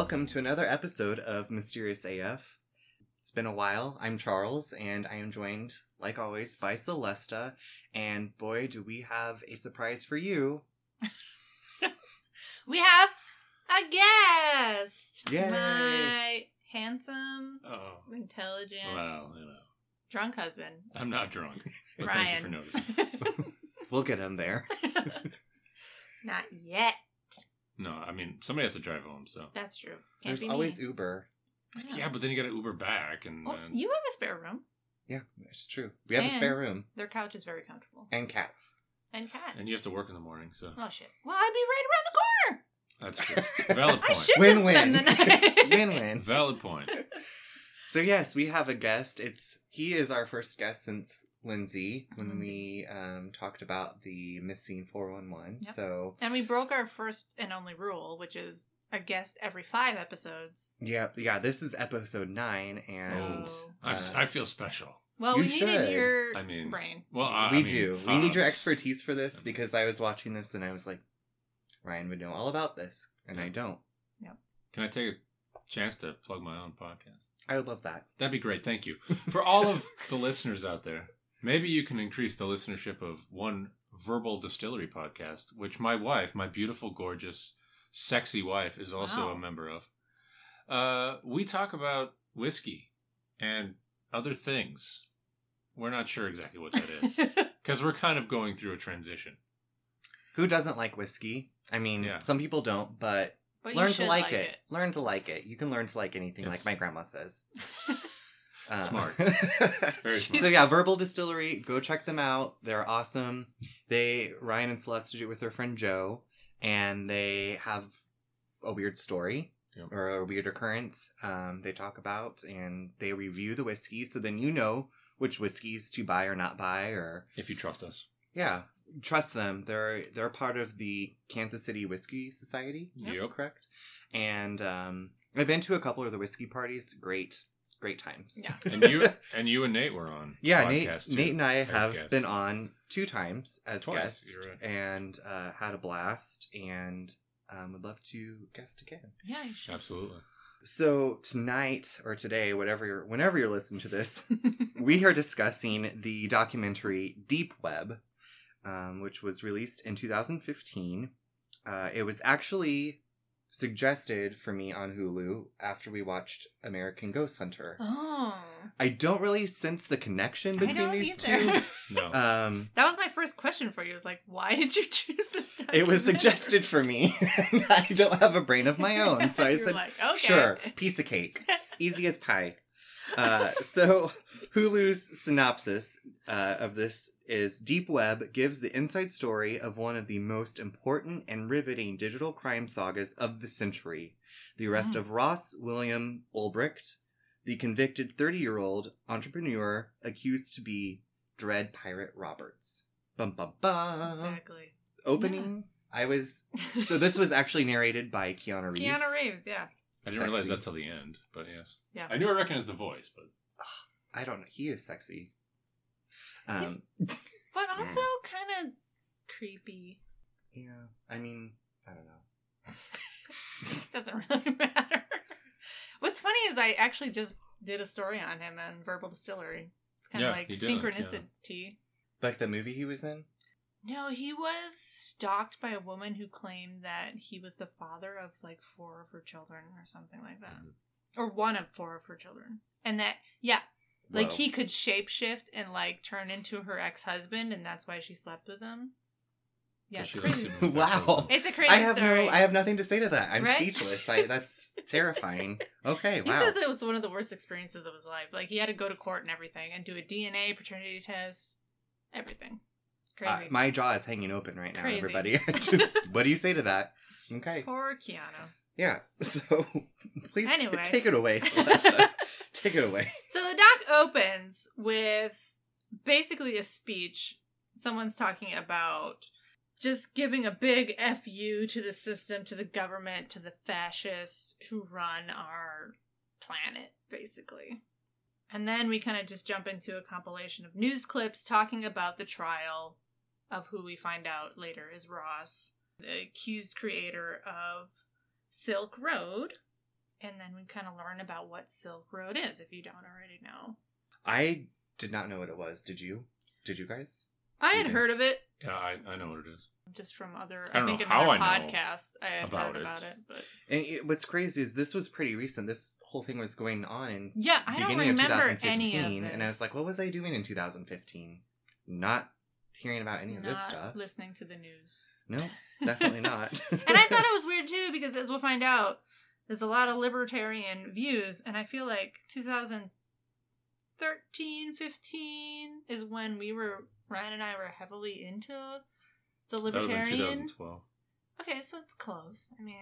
Welcome to another episode of Mysterious AF. It's been a while. I'm Charles, and I am joined, like always, by Celesta. And boy, do we have a surprise for you. We have a guest! Yay! My handsome, intelligent, drunk husband. I'm not drunk. But Ryan. Thank you for noticing. We'll get him there. Not yet. No, I mean, somebody has to drive home, so. That's true. There's always Uber. Yeah, but then you gotta Uber back. And then... You have a spare room. Yeah, it's true. We have a spare room. Their couch is very comfortable. And cats. And you have to work in the morning, so. Oh, shit. Well, I'd be right around the corner. That's true. Valid point. I should Win-win. Just spend the night. Win-win. Valid point. So, yes, we have a guest. He is our first guest since Lindsay when we talked about the missing 411. Yep. So, and we broke our first and only rule, which is a guest every 5 episodes. Yeah. This is episode 9, and so... I feel special. Well, we needed your brain. Well, we do. We need your expertise for this because I was watching this and I was like, Ryan would know all about this, and I don't. Yep. Can I take a chance to plug my own podcast? I would love that. That'd be great. Thank you. For all of the listeners out there, maybe you can increase the listenership of one Verbal Distillery podcast, which my wife, my beautiful, gorgeous, sexy wife, is also a member of. We talk about whiskey and other things. We're not sure exactly what that is because we're kind of going through a transition. Who doesn't like whiskey? I mean, some people don't, but learn to like it. Learn to like it. You can learn to like anything, like my grandma says. Smart. Very smart. So yeah, Verbal Distillery, go check them out. They're awesome. Ryan and Celeste do it with their friend Joe, and they have a weird story or a weird occurrence they talk about, and they review the whiskey, so then you know which whiskeys to buy or not buy, or if you trust us. Yeah. Trust them. They're part of the Kansas City Whiskey Society. Yep. Correct. And I've been to a couple of the whiskey parties. Great times. Yeah. and you and Nate were on. Yeah, Nate and I have been on 2 times as guests, you're right. And had a blast, and would love to guest again. Yeah, you should. Absolutely. So tonight, or today, whenever you're listening to this, we are discussing the documentary Deep Web, which was released in 2015. It was actually suggested for me on Hulu after we watched American Ghost Hunter. Oh. I don't really sense the connection between these two. No. That was my first question for you. It was like, why did you choose this documentary? It was suggested for me. I don't have a brain of my own. So I said, like, okay. Sure, piece of cake. Easy as pie. So Hulu's synopsis of this is Deep Web gives the inside story of one of the most important and riveting digital crime sagas of the century. The arrest of Ross William Ulbricht, the convicted 30-year-old entrepreneur accused to be Dread Pirate Roberts. Bum, bum, bum. Exactly. Opening. Yeah. So this was actually narrated by Keanu Reeves. Keanu Reeves, yeah. I didn't realize that till the end, but yes. Yeah. I knew I recognized the voice, but I don't know. He is sexy. But also kind of creepy. Yeah. I mean, I don't know. It doesn't really matter. What's funny is I actually just did a story on him on Verbal Distillery. It's kind of like synchronicity. Like the movie he was in? No, he was stalked by a woman who claimed that he was the father of, like, 4 of her children or something like that. Mm-hmm. Or one of 4 of her children. And that, like, he could shapeshift and, like, turn into her ex-husband, and that's why she slept with him. Yeah, it's crazy. Wow. It's a crazy story. I have nothing to say to that. I'm speechless. That's terrifying. Okay, wow. He says it was one of the worst experiences of his life. Like, he had to go to court and everything, and do a DNA paternity test, everything. My jaw is hanging open right now, everybody. What do you say to that? Okay. Poor Keanu. Yeah. So, please take it away, Celesta. Take it away. So, the doc opens with basically a speech. Someone's talking about just giving a big F you to the system, to the government, to the fascists who run our planet, basically. And then we kind of just jump into a compilation of news clips talking about the trial of who we find out later is Ross, the accused creator of Silk Road, and then we kind of learn about what Silk Road is, if you don't already know. I did not know what it was. Did you? Did you guys? I had heard of it. Yeah, I know what it is. Just from other, I think another podcast I had heard about it. But and what's crazy is this was pretty recent. This whole thing was going on in I don't remember any of this. And I was like, what was I doing in 2015? Not hearing about any of this stuff. Not listening to the news. No, definitely not. And I thought it was weird too, because as we'll find out, there's a lot of libertarian views, and I feel like 2013, 15 is when we were, Ryan and I were heavily into the libertarian. That would have been 2012. Okay, so it's close. I mean,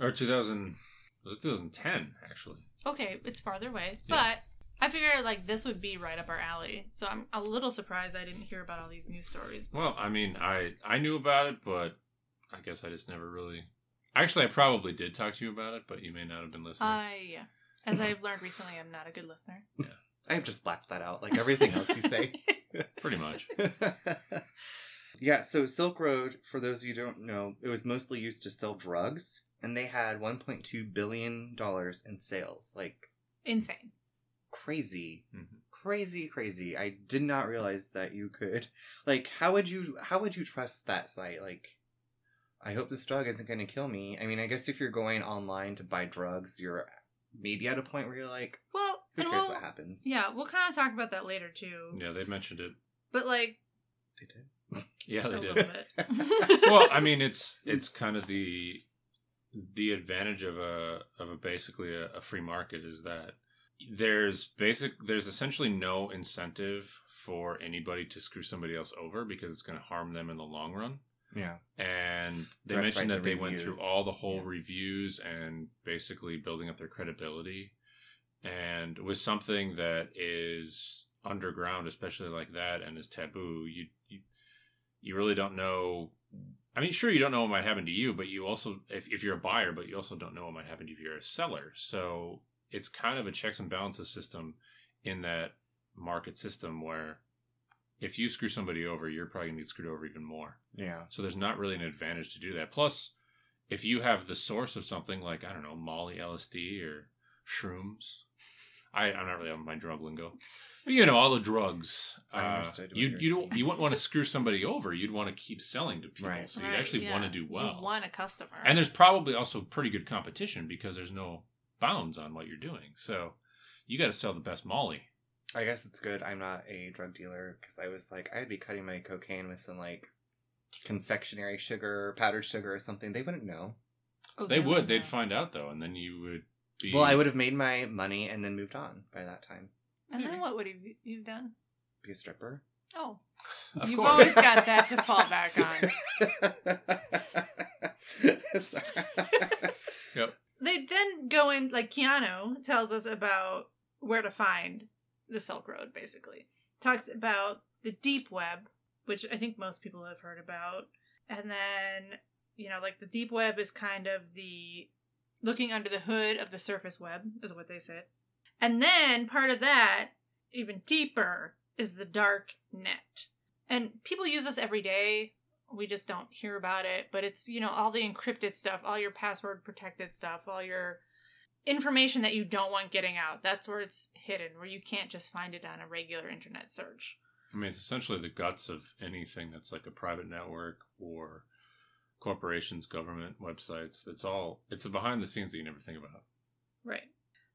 or 2010 actually. Okay, it's farther away, yeah. But I figured like this would be right up our alley. So I'm a little surprised I didn't hear about all these news stories. Well, I mean, I knew about it, but I guess I just never really. Actually, I probably did talk to you about it, but you may not have been listening. Yeah. As I've learned recently, I'm not a good listener. Yeah, I have just blacked that out, like everything else you say. Pretty much. Yeah, so Silk Road, for those of you who don't know, it was mostly used to sell drugs, and they had $1.2 billion in sales. Like, insane. Crazy. Mm-hmm. Crazy, crazy. I did not realize that you could, like, how would you trust that site? Like, I hope this drug isn't going to kill me. I mean, I guess if you're going online to buy drugs, you're maybe at a point where you're like, well, who cares what happens? Yeah, we'll kind of talk about that later, too. Yeah, they mentioned it. But, like, they did? Yeah, they did. Well, I mean, it's kind of the advantage of a basically a free market is that there's essentially no incentive for anybody to screw somebody else over because it's going to harm them in the long run. Yeah, and they mentioned that they went through all the whole reviews and basically building up their credibility, and with something that is underground, especially like that, and is taboo, you really don't know. I mean, sure, you don't know what might happen to you, but you also, if you're a buyer, but you also don't know what might happen to you if you're a seller. So it's kind of a checks and balances system in that market system where if you screw somebody over, you're probably going to get screwed over even more. Yeah. So there's not really an advantage to do that. Plus, if you have the source of something like, I don't know, Molly, LSD, or shrooms. I'm not really on my drug lingo. But, you know, all the drugs. You wouldn't want to screw somebody over. You'd want to keep selling to people. Right. So you'd actually want to do well. You want a customer. And there's probably also pretty good competition because there's no bounds on what you're doing. So you got to sell the best Molly. I guess it's good I'm not a drug dealer because I was like, I'd be cutting my cocaine with some, like, confectionery sugar, powdered sugar or something. They wouldn't know. Oh, they would. They'd find out, though, and then you would be... Well, I would have made my money and then moved on by that time. And then what would you've done? Be a stripper. Oh. You've always got that to fall back on. Yep. They then go in, like Keanu tells us about where to find the Silk Road, basically. Talks about the Deep Web, which I think most people have heard about. And then, you know, like the Deep Web is kind of the looking under the hood of the surface web, is what they said. And then part of that, even deeper, is the dark net. And people use this every day. We just don't hear about it. But it's, you know, all the encrypted stuff, all your password protected stuff, all your information that you don't want getting out. That's where it's hidden, where you can't just find it on a regular internet search. I mean, it's essentially the guts of anything that's like a private network or corporations, government, websites. It's the behind the scenes that you never think about. Right.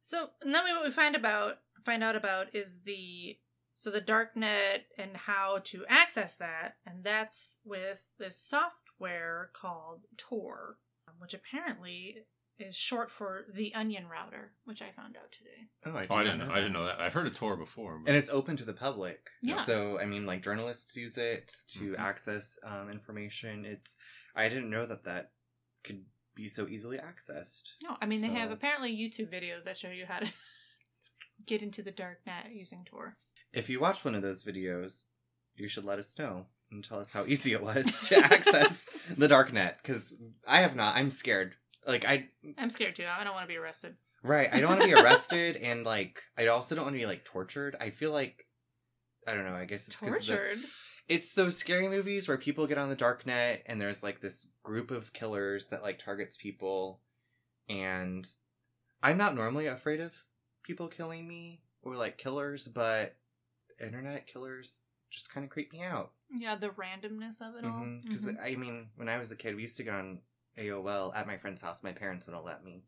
So, and then what we find out about is the darknet and how to access that, and that's with this software called Tor, which apparently is short for the Onion Router, which I found out today. I didn't know that. I've heard of Tor before, but... and it's open to the public. Yeah. So, I mean, like journalists use it to access information. I didn't know that could be so easily accessed. No, I mean, they have apparently YouTube videos that show you how to get into the dark net using Tor. If you watch one of those videos, you should let us know and tell us how easy it was to access the dark net, because I have not. I'm scared. Like, I'm scared too. I don't want to be arrested. Right. I don't want to be arrested, and like, I also don't want to be like tortured. I feel like, I don't know. I guess it's tortured. It's those scary movies where people get on the dark net and there's like this group of killers that like targets people, and I'm not normally afraid of people killing me or like killers, but internet killers just kind of creep me out. Yeah, the randomness of it all. Because I mean, when I was a kid, we used to go on AOL at my friend's house. My parents wouldn't let me.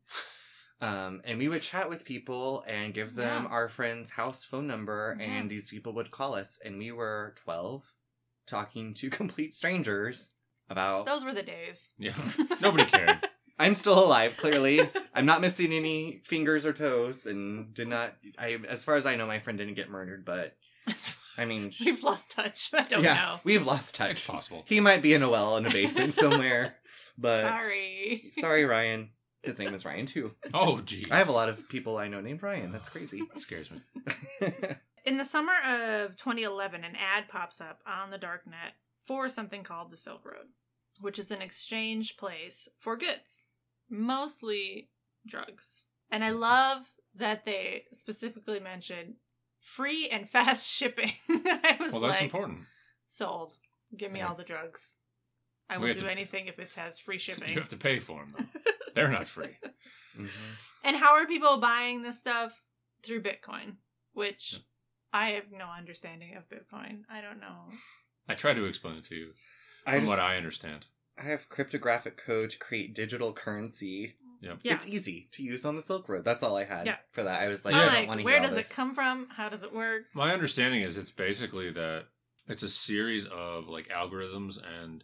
And we would chat with people and give them our friend's house phone number, and these people would call us. And we were 12, talking to complete strangers about... Those were the days. Yeah. Nobody cared. I'm still alive, clearly. I'm not missing any fingers or toes, and did not... as far as I know, my friend didn't get murdered, but... I mean... We've lost touch. I don't know. We've lost touch. It's possible. He might be in a well in a basement somewhere, but... Sorry. Sorry, Ryan. His name is Ryan, too. Oh, geez. I have a lot of people I know named Ryan. That's crazy. That scares me. In the summer of 2011, an ad pops up on the darknet for something called the Silk Road, which is an exchange place for goods, mostly drugs. And I love that they specifically mentioned free and fast shipping. I was that's important. Sold. Give me all the drugs. I will do anything if it has free shipping. You have to pay for them, though. They're not free. And how are people buying this stuff? Through Bitcoin, which I have no understanding of Bitcoin. I don't know. I try to explain it to you from what I understand. I have cryptographic code to create digital currency. Yep. Yeah. It's easy to use on the Silk Road. That's all I had for that. I was like, I don't want to hear all this. Where does it come from? How does it work? My understanding is it's basically that it's a series of like algorithms and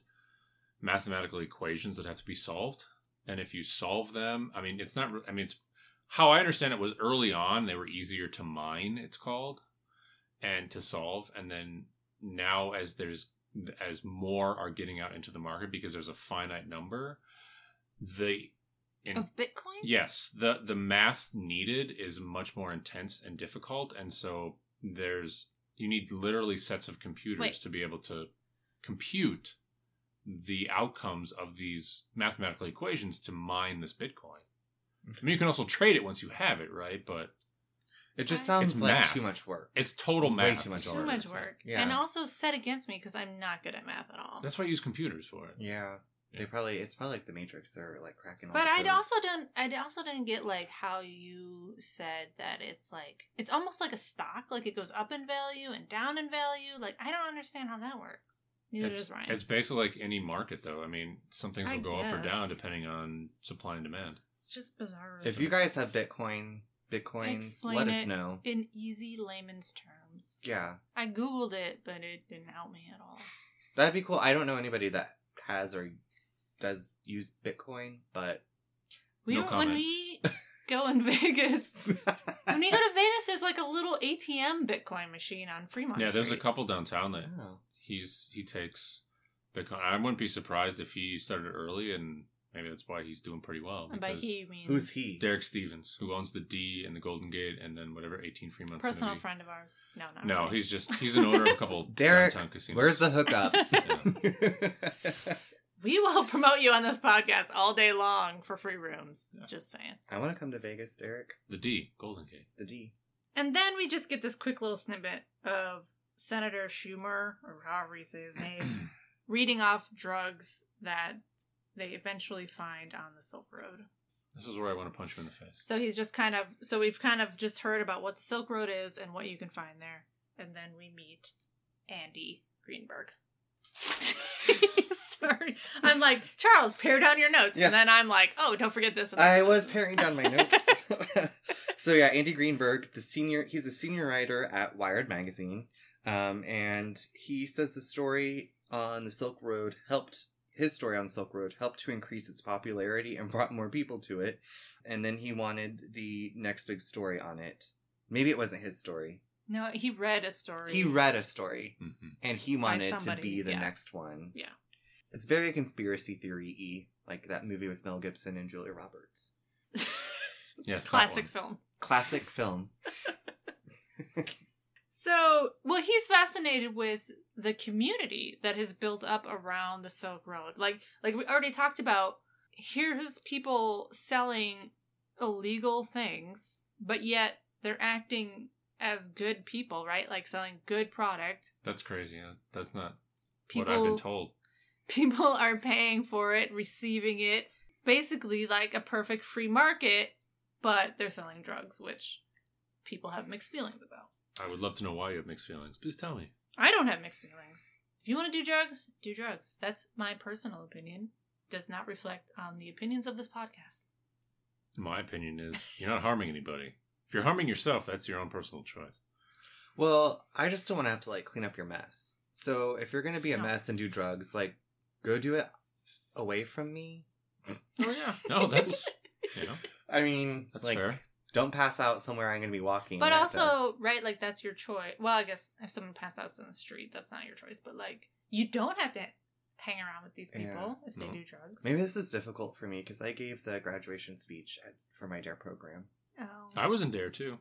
mathematical equations that have to be solved. And if you solve them, I mean, it's not, I mean, it's how I understand it was early on, they were easier to mine, it's called, and to solve. And then now as more are getting out into the market because there's a finite number, of Bitcoin? Yes. The math needed is much more intense and difficult. And so you need literally sets of computers to be able to compute the outcomes of these mathematical equations to mine this Bitcoin. I mean, you can also trade it once you have it, right? But it just sounds like math. Too much work. It's total math. Way too much work. Too much work. Yeah. And also set against me because I'm not good at math at all. That's why I use computers for it. Yeah. It's probably like the Matrix. They're like cracking all the code. But I also didn't get like how you said that it's like, it's almost like a stock. Like it goes up in value and down in value. Like I don't understand how that works. Neither does Ryan. It's basically like any market, though. I mean, some things will go up or down depending on supply and demand. It's just bizarre. If you guys have Bitcoin, let us know. In easy layman's terms. Yeah. I Googled it, but it didn't help me at all. That'd be cool. I don't know anybody that has or does use Bitcoin, but when we go in Vegas... When we go to Vegas, there's like a little ATM Bitcoin machine on Fremont Street. Yeah, there's a couple downtown that... Oh. He takes Bitcoin. I wouldn't be surprised if he started early, and maybe that's why he's doing pretty well. And by he, you mean... Who's he? Derek Stevens, who owns the D and the Golden Gate, and then whatever 18 Fremont. Personal friend of ours. No, not really. No, he's an owner of a couple downtown casinos. Where's the hookup? We will promote you on this podcast all day long for free rooms. Yeah. Just saying. I want to come to Vegas, Derek. The D, Golden Gate. The D. And then we just get this quick little snippet of Senator Schumer, or however you say his name, reading off drugs that they eventually find on the Silk Road. This is where I want to punch him in the face. So so we've kind of just heard about what the Silk Road is and what you can find there. And then we meet Andy Greenberg. Sorry. I'm like, Charles, pare down your notes. Yeah. And then I'm like, oh, don't forget this. I was paring down my notes. So yeah, Andy Greenberg, he's a senior writer at Wired magazine. And he says his story on the Silk Road helped to increase its popularity and brought more people to it. And then he wanted the next big story on it. Maybe it wasn't his story. No, he read a story. Mm-hmm. And he wanted to be the next one. Yeah. It's very conspiracy theory-y, like that movie with Mel Gibson and Julia Roberts. Yes. Classic film. So, well, he's fascinated with the community that has built up around the Silk Road. Like we already talked about, here's people selling illegal things, but yet they're acting as good people, right? Like selling good product. That's crazy. Huh? That's not what I've been told. People are paying for it, receiving it, basically like a perfect free market But they're selling drugs, which people have mixed feelings about. I would love to know why you have mixed feelings. Please tell me. I don't have mixed feelings. If you want to do drugs, do drugs. That's my personal opinion. Does not reflect on the opinions of this podcast. My opinion is you're not harming anybody. If you're harming yourself, that's your own personal choice. Well, I just don't want to have to, like, clean up your mess. So if you're going to be a mess and do drugs, like, go do it away from me. Oh, yeah. No, that's, you know. I mean, that's like, fair. Don't pass out somewhere I'm going to be walking. But also, right, like, that's your choice. Well, I guess if someone passed out on the street, that's not your choice. But, like, you don't have to hang around with these people if they do drugs. Maybe this is difficult for me because I gave the graduation speech for my DARE program. Oh. I was in DARE, too.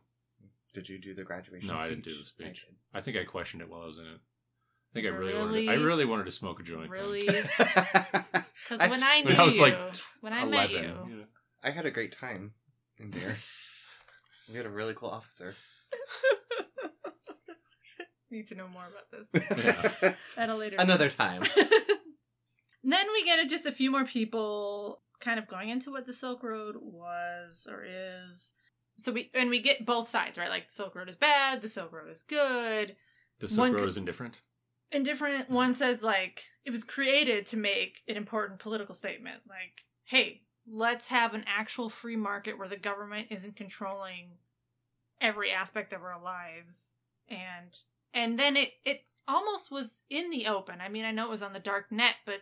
Did you do the graduation speech? No, I didn't do the speech. I think I questioned it while I was in it. I think I really wanted to smoke a joint. Really? Because when I knew you, when I met you. Yeah. I had a great time in DARE. We had a really cool officer. Need to know more about this. Yeah. At a later another time. Then we get just a few more people kind of going into what the Silk Road was or is. So we get both sides, right? Like the Silk Road is bad, the Silk Road is good. The Silk Road is indifferent. Indifferent. One says, like, it was created to make an important political statement. Like, hey, let's have an actual free market where the government isn't controlling every aspect of our lives. And then it almost was in the open. I mean, I know it was on the dark net, but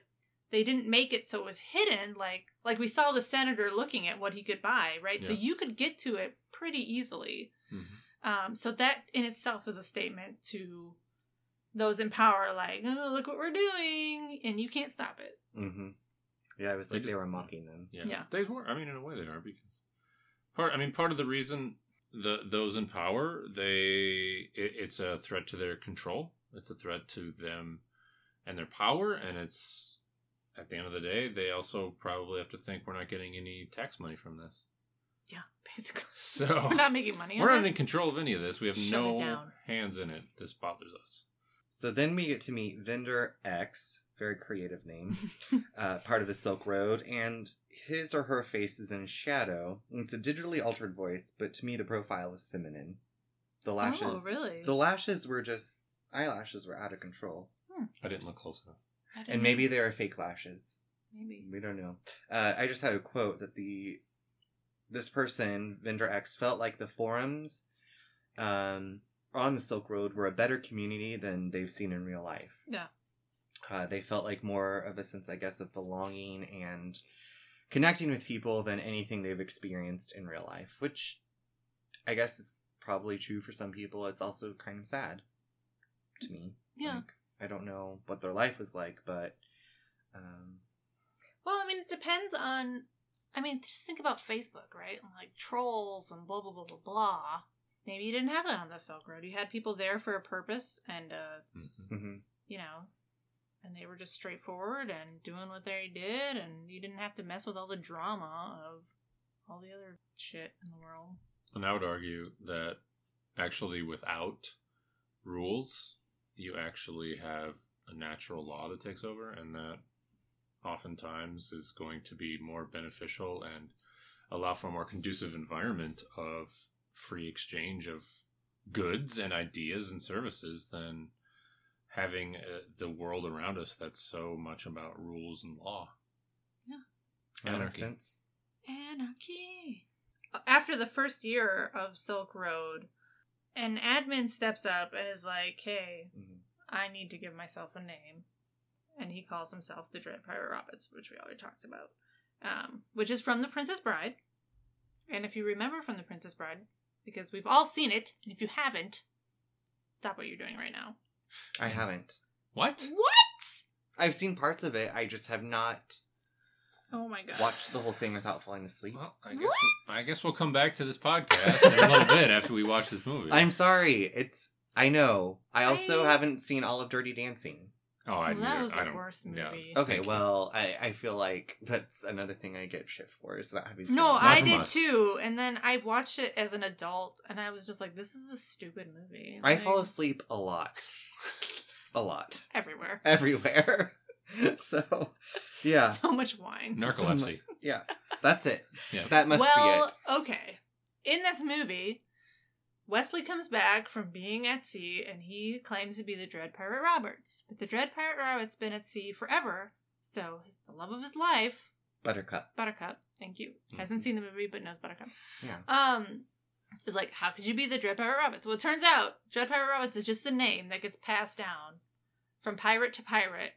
they didn't make it so it was hidden. Like we saw the senator looking at what he could buy, right? Yeah. So you could get to it pretty easily. Mm-hmm. So that in itself is a statement to those in power, like, oh, look what we're doing, and you can't stop it. Mm-hmm. Yeah, it was like they were mocking them. Yeah. They were. I mean, in a way they are, because part of the reason those in power, it's a threat to their control. It's a threat to them and their power, and it's, at the end of the day, they also probably have to think we're not getting any tax money from this. Yeah, basically. So we're not making money on this. We're not in control of any of this. We have no hands in it. This bothers us. So then we get to meet Vendor X, very creative name, part of the Silk Road, and his or her face is in shadow. It's a digitally altered voice, but to me the profile is feminine. The lashes, oh, really? The lashes were just eyelashes were out of control. Hmm. I didn't look close enough. And maybe they are fake lashes. Maybe. We don't know. I just had a quote that this person, Vendor X, felt like the forums on the Silk Road were a better community than they've seen in real life. Yeah. They felt like more of a sense, I guess, of belonging and connecting with people than anything they've experienced in real life, which I guess is probably true for some people. It's also kind of sad to me. Yeah. Like, I don't know what their life was like, but... Well, I mean, it depends on... I mean, just think about Facebook, right? And, like, trolls and blah, blah, blah, blah, blah. Maybe you didn't have that on the Silk Road. You had people there for a purpose and, mm-hmm. you know, and they were just straightforward and doing what they did. And you didn't have to mess with all the drama of all the other shit in the world. And I would argue that actually without rules, you actually have a natural law that takes over. And that oftentimes is going to be more beneficial and allow for a more conducive environment of free exchange of goods and ideas and services than having the world around us that's so much about rules and law. Yeah. Anarchy. After the first year of Silk Road, an admin steps up and is like, hey, I need to give myself a name. And he calls himself the Dread Pirate Roberts, which we already talked about, which is from The Princess Bride. And if you remember from The Princess Bride, because we've all seen it, and if you haven't, stop what you're doing right now. I haven't. What? I've seen parts of it. I just have not. Oh my god! Watched the whole thing without falling asleep. Well, I guess we'll come back to this podcast in a little bit after we watch this movie. I'm sorry. I know. I also haven't seen all of Dirty Dancing. Oh, I knew that was the worst movie. Yeah. Okay, well, I feel like that's another thing I get shit for is not having. No, I did too, and then I watched it as an adult, and I was just like, "This is a stupid movie." I fall asleep a lot, everywhere. So, yeah, so much wine, narcolepsy. Yeah, that's it. Yeah, that must be it. Well, okay, in this movie, Wesley comes back from being at sea, and he claims to be the Dread Pirate Roberts. But the Dread Pirate Roberts been at sea forever, so the love of his life... Buttercup, thank you. Mm-hmm. Hasn't seen the movie, but knows Buttercup. Yeah. Is like, how could you be the Dread Pirate Roberts? Well, it turns out Dread Pirate Roberts is just the name that gets passed down from pirate to pirate.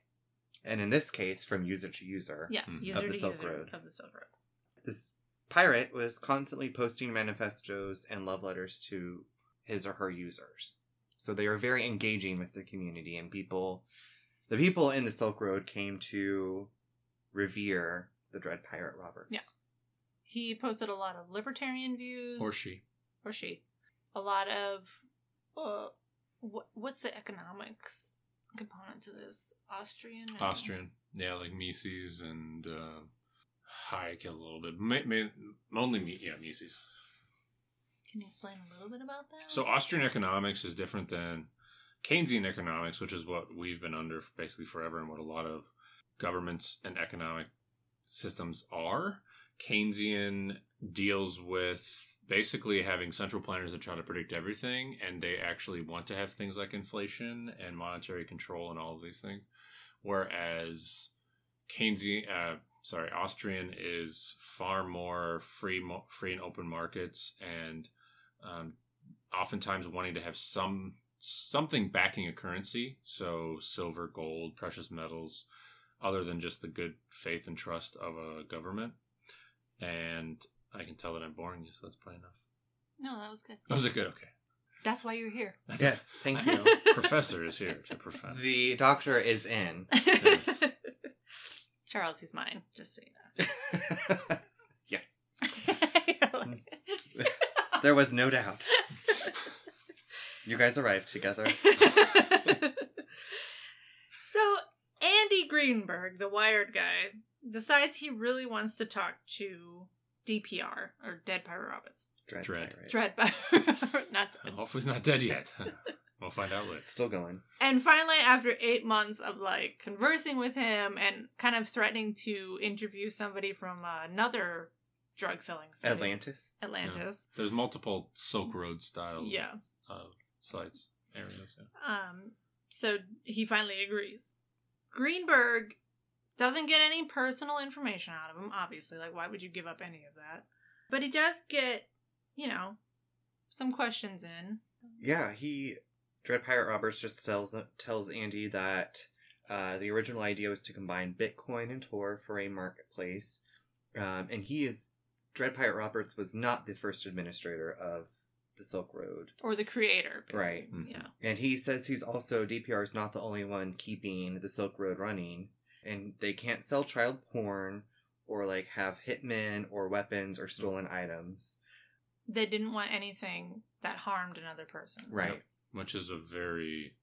And in this case, from user to user. Yeah, user to user of the Silk Road. This pirate was constantly posting manifestos and love letters to his or her users. So they were very engaging with the community, and the people in the Silk Road came to revere the Dread Pirate Roberts. Yeah. He posted a lot of libertarian views. Or she. A lot of, what's the economics component to this? Austrian. Yeah, like Mises and Hayek a little bit. Mises. Can you explain a little bit about that? So Austrian economics is different than Keynesian economics, which is what we've been under basically forever and what a lot of governments and economic systems are. Keynesian deals with basically having central planners that try to predict everything, and they actually want to have things like inflation and monetary control and all of these things. Whereas Austrian is far more free and open markets, and oftentimes wanting to have something backing a currency, so silver, gold, precious metals, other than just the good faith and trust of a government. And I can tell that I'm boring you, so that's probably enough. No, that was good. Okay. That's why you're here. Yes, thank you. Professor is here to profess. The doctor is in. Yes. Charles, he's mine, just so you know. Yeah. There was no doubt. You guys arrived together. So, Andy Greenberg, the Wired guy, decides he really wants to talk to DPR, or Dead Pirate Roberts. Dread Pirate Roberts. Not dead. Hopefully he's not dead yet. We'll find out later. Still going. And finally, after 8 months of, like, conversing with him and kind of threatening to interview somebody from another drug-selling site. Atlantis. Yeah. There's multiple Silk Road style sites, areas. Yeah. So he finally agrees. Greenberg doesn't get any personal information out of him, obviously. Like, why would you give up any of that? But he does get, some questions in. Yeah, Dread Pirate Roberts just tells Andy that the original idea was to combine Bitcoin and Tor for a marketplace. And Dread Pirate Roberts was not the first administrator of the Silk Road. Or the creator, basically. Right. Mm-hmm. Yeah. And he says DPR is not the only one keeping the Silk Road running. And they can't sell child porn or, like, have hitmen or weapons or stolen items. They didn't want anything that harmed another person. Right. Yep. Which is a very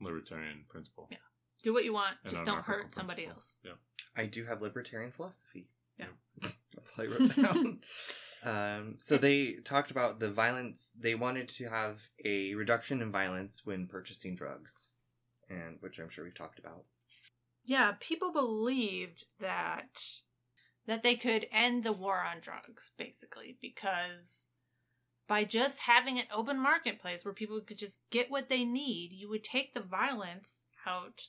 libertarian principle. Yeah. Do what you want, just don't hurt somebody else. Yeah. I do have libertarian philosophy. Yeah. That's all I wrote down. So they talked about the violence. They wanted to have a reduction in violence when purchasing drugs, and which I'm sure we've talked about. Yeah, people believed that they could end the war on drugs, basically, because by just having an open marketplace where people could just get what they need, you would take the violence out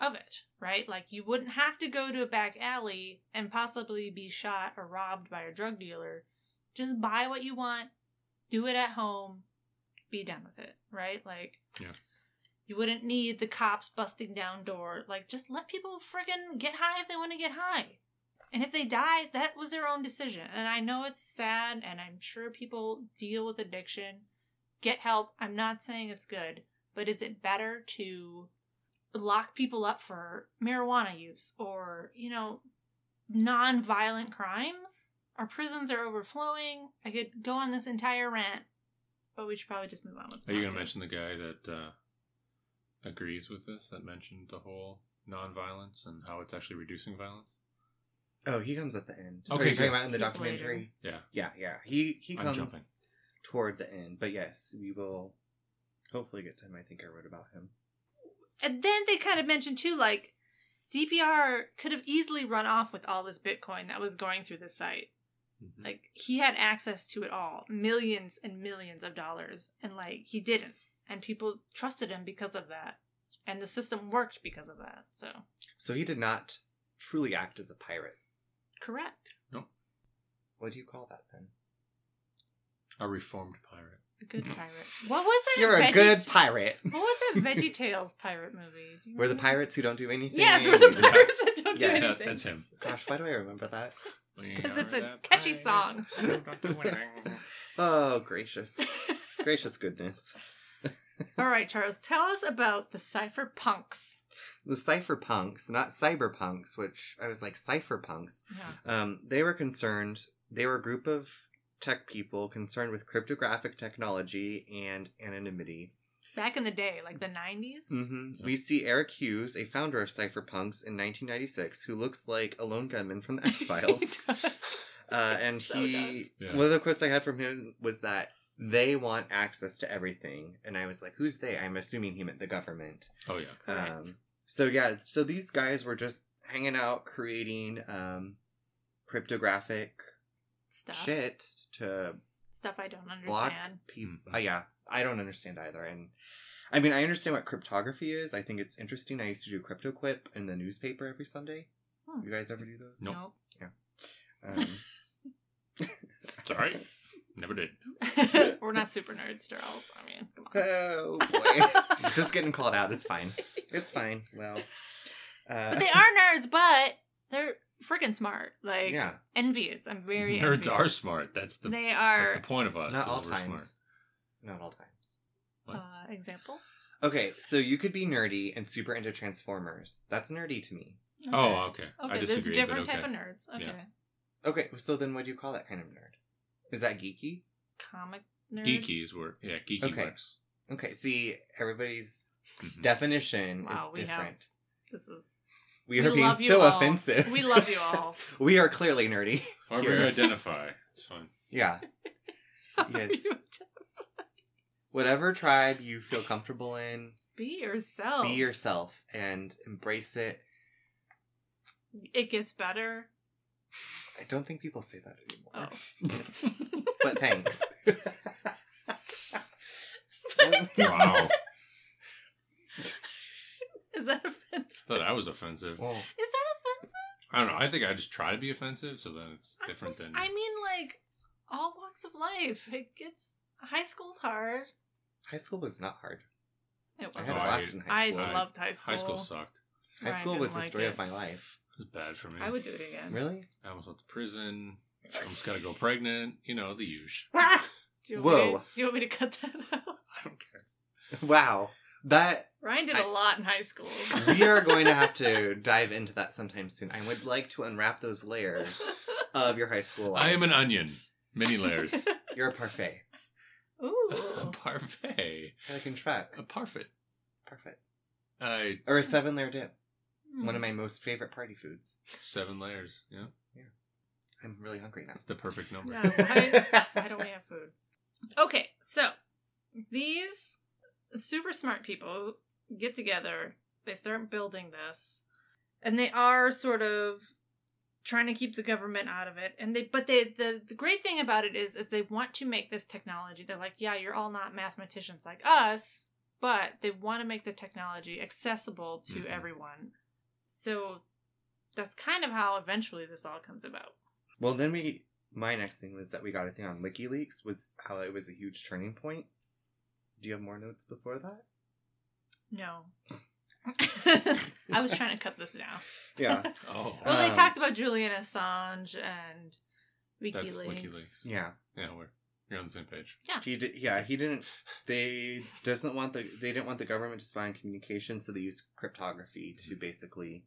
of it, right? Like, you wouldn't have to go to a back alley and possibly be shot or robbed by a drug dealer. Just buy what you want, do it at home, be done with it, right? Like, yeah. You wouldn't need the cops busting down door. Like, just let people friggin' get high if they want to get high. And if they die, that was their own decision. And I know it's sad, and I'm sure people deal with addiction. Get help. I'm not saying it's good. But is it better to lock people up for marijuana use or, non-violent crimes? Our prisons are overflowing. I could go on this entire rant, but we should probably just move on with it. Are you going to mention the guy that... agrees with this, that mentioned the whole non-violence and how it's actually reducing violence? Oh, he comes at the end. Okay, are you talking about in the documentary? Later. Yeah. Yeah. He comes toward the end. But yes, we will hopefully get to him. I think I wrote about him. And then they kind of mentioned too, like, DPR could have easily run off with all this Bitcoin that was going through the site. Mm-hmm. Like, he had access to it all, millions and millions of dollars, and, like, he didn't. And people trusted him because of that. And the system worked because of that, so. So he did not truly act as a pirate. Correct. No. What do you call that, then? A reformed pirate. A good pirate. What was that? You're a good pirate. What was that VeggieTales pirate movie? We're the pirates who don't do anything. Yes, we're the pirates that don't do anything. That's him. Gosh, why do I remember that? Because it's a catchy song. Oh, gracious. Gracious goodness. All right, Charles, tell us about the Cypherpunks. The Cypherpunks, not Cyberpunks, which I was like, Cypherpunks. Yeah. They were concerned. They were a group of tech people concerned with cryptographic technology and anonymity. Back in the day, like the 90s? Mm-hmm. Yeah. We see Eric Hughes, a founder of Cypherpunks, in 1996, who looks like a lone gunman from the X-Files. One of the quotes I had from him was that they want access to everything. And I was like, who's they? I'm assuming he meant the government. Oh, yeah. Correct. So these guys were just hanging out, creating cryptographic shit to... Stuff I don't understand. I don't understand either. And I mean, I understand what cryptography is. I think it's interesting. I used to do CryptoQuip in the newspaper every Sunday. Huh. You guys ever do those? Nope. Yeah. It's all right. Never did. We're not super nerds, Charles. I mean, come on. Oh, boy. Just getting called out. It's fine. It's fine. Well. But they are nerds, but they're freaking smart. Like, yeah. Envious. I'm very nerds envious. Nerds are smart. That's the point of us. Not all times. Smart. Not all times. What? Example? Okay, so you could be nerdy and super into Transformers. That's nerdy to me. Okay. Oh, okay. Okay, I disagree, there's different type of nerds. Okay. Yeah. Okay, so then what do you call that kind of nerd? Is that geeky? Comic nerd? Geeky is where... Yeah, geeky works. Okay, see, everybody's definition is different. We are being so offensive. We love you all. We are clearly nerdy. However you identify. It's fun. Yeah. Yes. Whatever tribe you feel comfortable in. Be yourself. Be yourself and embrace it. It gets better. I don't think people say that anymore. Oh. But thanks. Wow. Is that offensive? I thought I was offensive. Well, is that offensive? I don't know. I think I just try to be offensive, so then it's different than... I mean, like, all walks of life. It gets... High school's hard. High school was not hard. It was. I had a blast in high school. I loved high school. High school sucked. High school was the story of my life. It was bad for me. I would do it again. Really? I almost went to prison. I almost got to go pregnant. You know, the usual. Do you want me to cut that out? I don't care. Wow. Ryan did a lot in high school. We are going to have to dive into that sometime soon. I would like to unwrap those layers of your high school life. I am an onion. Many layers. You're a parfait. Ooh. A parfait. I can track. A parfait. Perfect. Or a 7-layer dip. Mm. One of my most favorite party foods. 7 layers, yeah? Yeah. I'm really hungry now. It's the perfect number. Yeah, why don't we have food? Okay, so these super smart people get together. They start building this. And they are sort of trying to keep the government out of it, but the great thing about it is they want to make this technology. They're like, yeah, you're all not mathematicians like us, but they want to make the technology accessible to everyone. So that's kind of how eventually this all comes about. Well, then my next thing was that we got a thing on WikiLeaks, was how it was a huge turning point. Do you have more notes before that? No. I was trying to cut this down. Yeah. Oh. Well, they talked about Julian Assange and WikiLeaks. That's WikiLeaks. Yeah. Yeah, you're on the same page. Yeah. They didn't want the government to spy on communication, so they used cryptography to basically,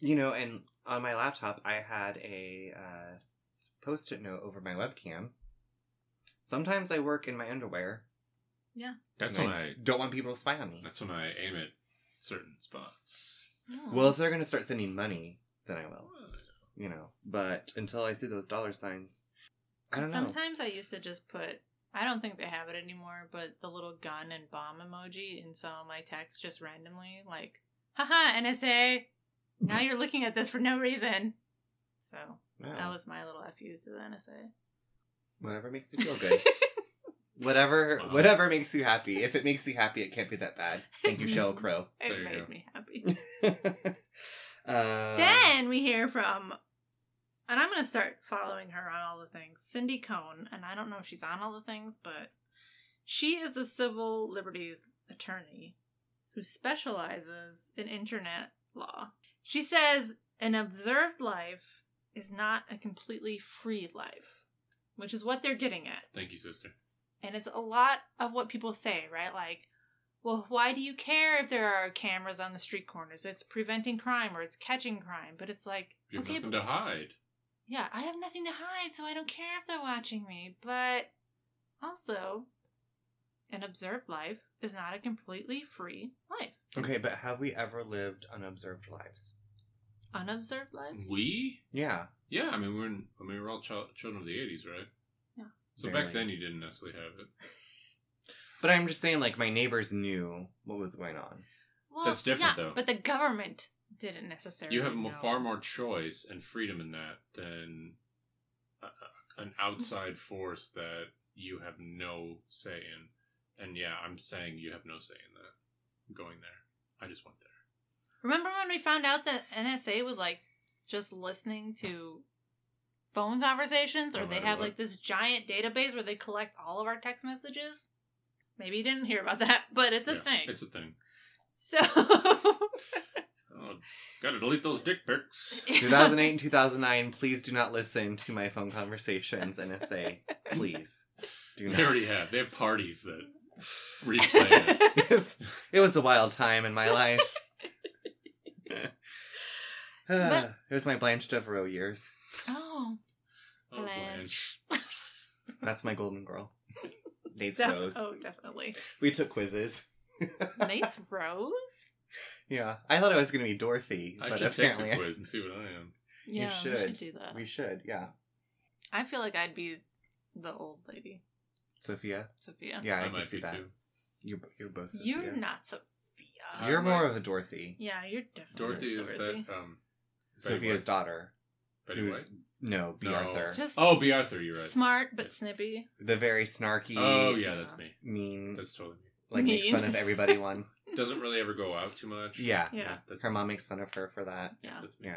you know. And on my laptop, I had a post-it note over my webcam. Sometimes I work in my underwear. Yeah. That's when I don't want people to spy on me. That's when I aim at certain spots. Oh. Well, if they're going to start sending money, then I will. You know, but until I see those dollar signs, I don't know. Sometimes I used to just put, I don't think they have it anymore, but the little gun and bomb emoji in some of my texts just randomly, like, haha, NSA, now you're looking at this for no reason. So. Wow. That was my little FU to the NSA. Whatever makes you feel good. Whatever makes you happy. If it makes you happy, it can't be that bad. Thank you, Sheryl Crow. It made me happy. Then we hear from, and I'm going to start following her on all the things, Cindy Cohn, and I don't know if she's on all the things, but she is a civil liberties attorney who specializes in internet law. She says an observed life is not a completely free life, which is what they're getting at. Thank you, sister. And it's a lot of what people say, right? Like, well, why do you care if there are cameras on the street corners? It's preventing crime or it's catching crime. But it's like, you have nothing to hide. Yeah, I have nothing to hide, so I don't care if they're watching me. But also, an observed life is not a completely free life. Okay, but have we ever lived unobserved lives? Unobserved lives? We? Yeah. Yeah, I mean, we're all children of the 80s, right? So barely. Back then you didn't necessarily have it. But I'm just saying, like, my neighbors knew what was going on. Well, that's different, though. But the government didn't necessarily know. You have far more choice and freedom in that than an outside force that you have no say in. And yeah, I'm saying you have no say in that. I'm going there. I just went there. Remember when we found out that NSA was, like, just listening to phone conversations, or they have like this giant database where they collect all of our text messages? Maybe you didn't hear about that, but it's a thing. It's a thing. So gotta delete those dick pics. 2008 and 2009, please do not listen to my phone conversations, NSA. Please do not. They already have. They have parties that replay it. It was a wild time in my life. It was my Blanche Devereaux years. Oh, Blanche. That's my golden girl. Nate's Rose. Oh, definitely. We took quizzes. Nate's Rose? Yeah. I thought I was going to be Dorothy. I should take the quiz and see what I am. Yeah, you should. We should do that. We should, yeah. I feel like I'd be the old lady. Sophia. Yeah, I might see that. Too. You're both Sophia. You're not Sophia. You're more of a Dorothy. Yeah, you're definitely Dorothy. Is that, Sophia's daughter. Betty White? No, B. Arthur. B. Arthur, you're right. Smart, but snippy. The very snarky. Oh, yeah, that's me. Mean. That's totally me. Like, makes fun of everybody one. Doesn't really ever go out too much. Yeah. Her mom makes fun of her for that. Yeah. That's me.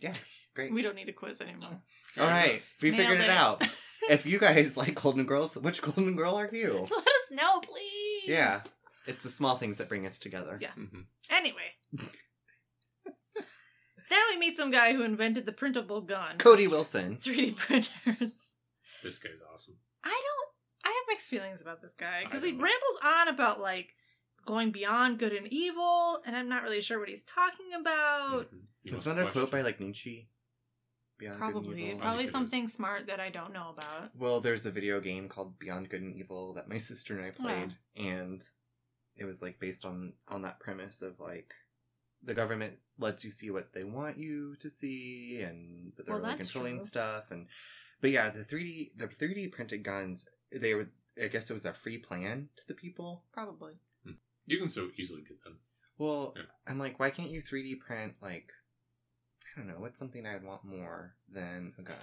Yeah, great. We don't need a quiz anymore. All right, we figured it out. If you guys like Golden Girls, which Golden Girl are you? Let us know, please. Yeah. It's the small things that bring us together. Yeah. Mm-hmm. Anyway. Then we meet some guy who invented the printable gun. Cody Wilson. 3D printers. This guy's awesome. I have mixed feelings about this guy. Because he rambles on about, like, going beyond good and evil. And I'm not really sure what he's talking about. Mm-hmm. Isn't that a quote by, like, Nietzsche? Beyond Good and Evil? Probably something smart that I don't know about. Well, there's a video game called Beyond Good and Evil that my sister and I played. Oh. And it was, like, based on that premise of, like, the government lets you see what they want you to see, and they're controlling stuff. But yeah, the 3D printed guns, they were, I guess it was a free plan to the people. Probably. You can so easily get them. Well, yeah. I'm like, why can't you 3D print, like, I don't know, what's something I'd want more than a gun?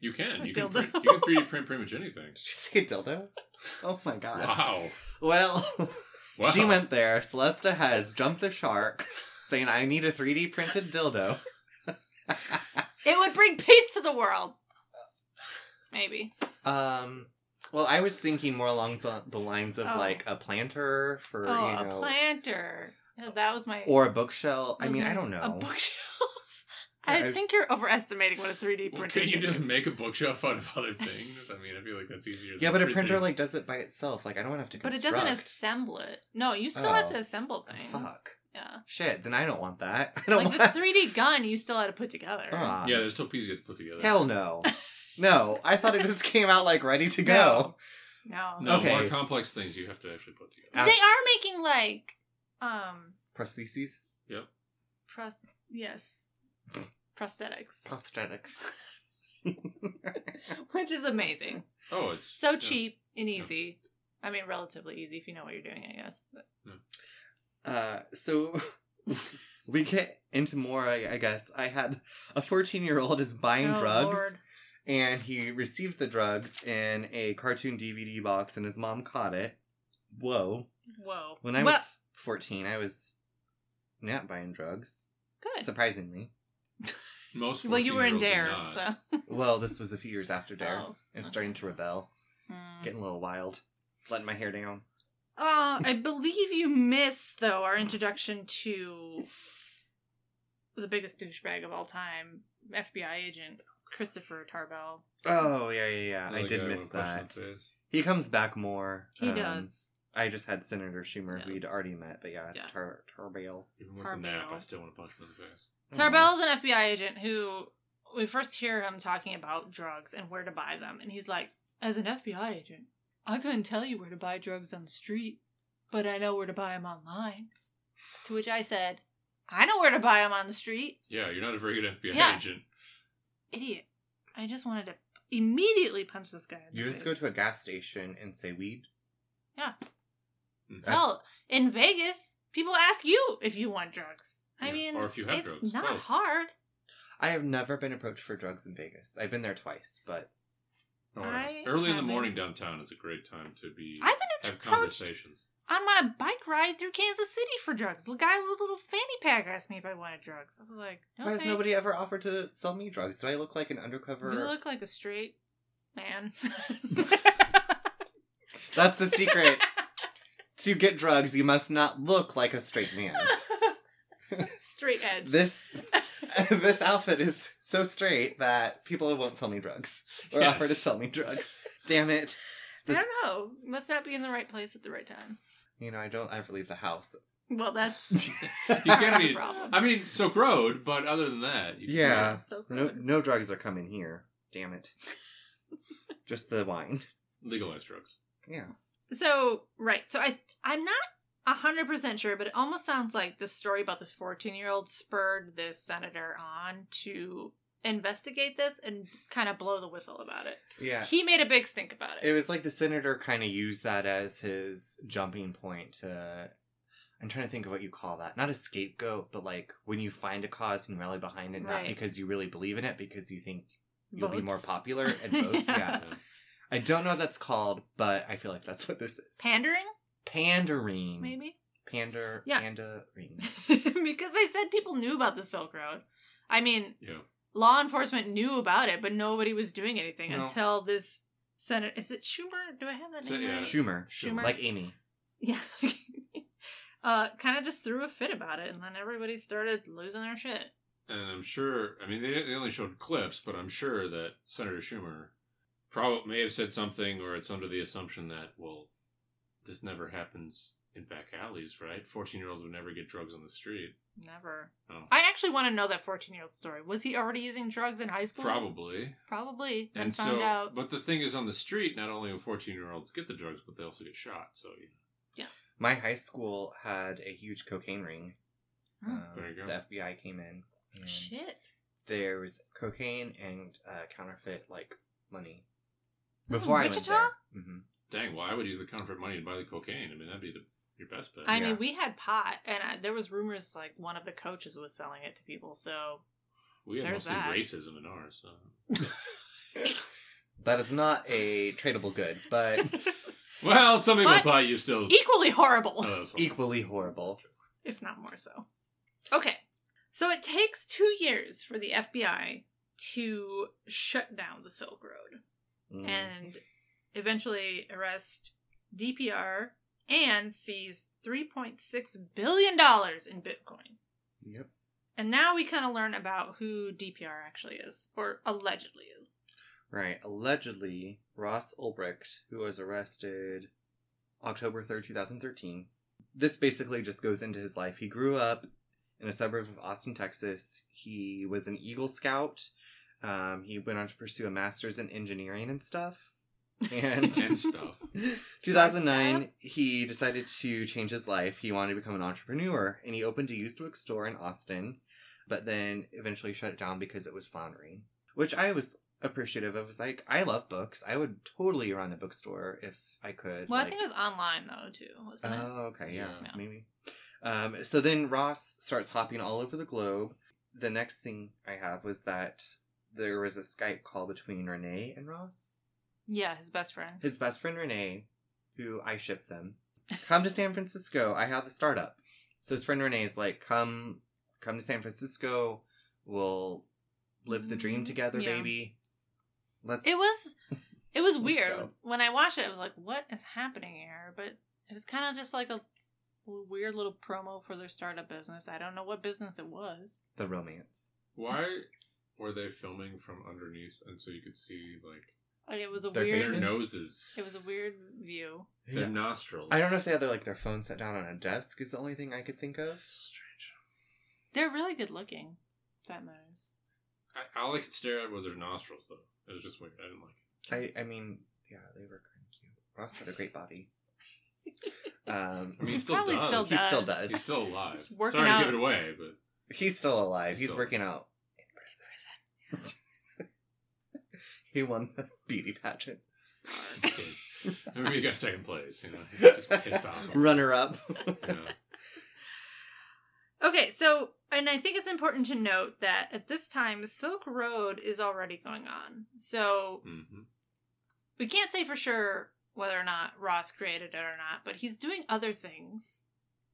You can. You can 3D print pretty much anything. Did you say a dildo? Oh my god. Wow. Well, she went there. Celesta has jumped the shark. Saying I need a 3D printed dildo. It would bring peace to the world. Maybe. Well, I was thinking more along the lines of like a planter for a planter. That was my or a bookshelf. I mean, I don't know. A bookshelf. I think you're overestimating what a 3D printer. Could you just make a bookshelf out of other things? I mean, I feel like that's easier. Yeah, but a printer like does it by itself. Like I don't have to. But it doesn't assemble it. No, you still have to assemble things. Fuck. Yeah. Shit, then I don't want that. I don't want the 3D gun you still had to put together. Yeah, there's still pieces you have to put together. Hell no. No, I thought it just came out like ready to go. No, okay. More complex things you have to actually put together. They are making like prostheses? Yep. Yes. Prosthetics. Which is amazing. Oh, it's so cheap and easy. Yeah. I mean, relatively easy if you know what you're doing, I guess. But. Yeah. So we get into more, I guess. I had a 14-year-old is buying drugs. Lord. And he received the drugs in a cartoon DVD box, and his mom caught it. Whoa. When I was 14, I was not buying drugs. Good. Surprisingly. Most 14-year-olds well, you were in DARE, so. Well, this was a few years after DARE. Oh. And starting to rebel. Getting a little wild. Letting my hair down. I believe you missed, though, our introduction to the biggest douchebag of all time, FBI agent Christopher Tarbell. Oh, yeah. I did miss that. He comes back more. He does. I just had Senator Schumer, who we'd already met, but Tarbell. Even with the nap, I still want to punch him in the face. Tarbell's an FBI agent who, we first hear him talking about drugs and where to buy them, and he's like, as an FBI agent, I couldn't tell you where to buy drugs on the street, but I know where to buy them online. To which I said, I know where to buy them on the street. Yeah, you're not a very good FBI agent. Idiot. I just wanted to immediately punch this guy in the face. You just go to a gas station and say weed? Yeah. Well, in Vegas, people ask you if you want drugs. Yeah. I mean, or if you have drugs. It's not hard. I have never been approached for drugs in Vegas. I've been there twice, but... Early in the morning downtown is a great time to have conversations. On my bike ride through Kansas City for drugs. The guy with a little fanny pack asked me if I wanted drugs. I was like, no. Why has nobody ever offered to sell me drugs? Do I look like an undercover? You look like a straight man. That's the secret. To get drugs, you must not look like a straight man. Straight edge. This outfit is so straight that people won't sell me drugs or offer to sell me drugs. Damn it. I don't know. Must not be in the right place at the right time. You know, I don't ever leave the house. Well, that's a problem. I mean, Silk Road, but other than that. Silk Road. No drugs are coming here. Damn it. Just the wine. Legalized drugs. Yeah. So, right. So I'm not 100% sure, but it almost sounds like this story about this 14-year-old spurred this senator on to investigate this and kind of blow the whistle about it. Yeah. He made a big stink about it. It was like the senator kind of used that as his jumping point to... I'm trying to think of what you call that. Not a scapegoat, but like when you find a cause and rally behind it, not because you really believe in it, because you think you'll be more popular and votes. Yeah. I don't know what that's called, but I feel like that's what this is. Pandering. Maybe? Pandering. Because I said people knew about the Silk Road. I mean, law enforcement knew about it, but nobody was doing anything until this senator... Is it Schumer? Do I have that name? Yeah. Schumer. Like Amy. Yeah. Kind of just threw a fit about it, and then everybody started losing their shit. And I'm sure... I mean, they only showed clips, but I'm sure that Senator Schumer probably may have said something, or it's under the assumption that, well... This never happens in back alleys, right? 14-year-olds would never get drugs on the street. Never. Oh. I actually want to know that 14-year-old story. Was he already using drugs in high school? Probably. And found out. But the thing is, on the street, not only will 14-year-olds get the drugs, but they also get shot. So yeah. My high school had a huge cocaine ring. Hmm. There you go. The FBI came in. And shit. There was cocaine and counterfeit money. Before I Wichita? Went there. Mm-hmm. Dang, well, I would use the counterfeit money to buy the cocaine. I mean, that'd be your best bet. I mean, we had pot, and there was rumors one of the coaches was selling it to people, so we had mostly racism in ours, so... That is not a tradable good, but... Well, some people thought you still... Equally horrible. Oh, that was horrible. Equally horrible. If not more so. Okay, so it takes 2 years for the FBI to shut down the Silk Road. Mm. And... eventually arrest DPR and seize $3.6 billion in Bitcoin. Yep. And now we kind of learn about who DPR actually is, or allegedly is. Right. Allegedly, Ross Ulbricht, who was arrested October 3rd, 2013. This basically just goes into his life. He grew up in a suburb of Austin, Texas. He was an Eagle Scout. He went on to pursue a master's in engineering and stuff. And stuff. 2009, he decided to change his life. He wanted to become an entrepreneur, and he opened a used book store in Austin, but then eventually shut it down because it was floundering, which I was appreciative of. I was like, I love books. I would totally run a bookstore if I could. Well, I think it was online, though, too, wasn't it? Oh, okay, yeah, maybe. So then Ross starts hopping all over the globe. The next thing I have was that there was a Skype call between Renee and Ross. Yeah, his best friend. His best friend, Renee, who I ship them. Come to San Francisco. I have a startup. So his friend Renee is like, come to San Francisco. We'll live the dream together, baby. It was weird. When I watched it, I was like, what is happening here? But it was kind of just like a weird little promo for their startup business. I don't know what business it was. The romance. Why were they filming from underneath? And so you could see, like it was a weird... Their noses. It was a weird view. Yeah. Their nostrils. I don't know if they had their phone set down on a desk is the only thing I could think of. That's so strange. They're really good looking. That matters. All I could stare at was their nostrils, though. It was just weird. I didn't like it. I mean, yeah, they were kind of cute. Ross had a great body. I mean, he still does. He's still alive. He's working Sorry out. To give it away, but... He's still alive. He's still working alive. Out in prison. Yeah. He won the beauty pageant. Sorry. Remember, he got second place. He's just pissed off. Runner-up. Okay, so... And I think it's important to note that at this time, Silk Road is already going on. So we can't say for sure whether or not Ross created it or not, but he's doing other things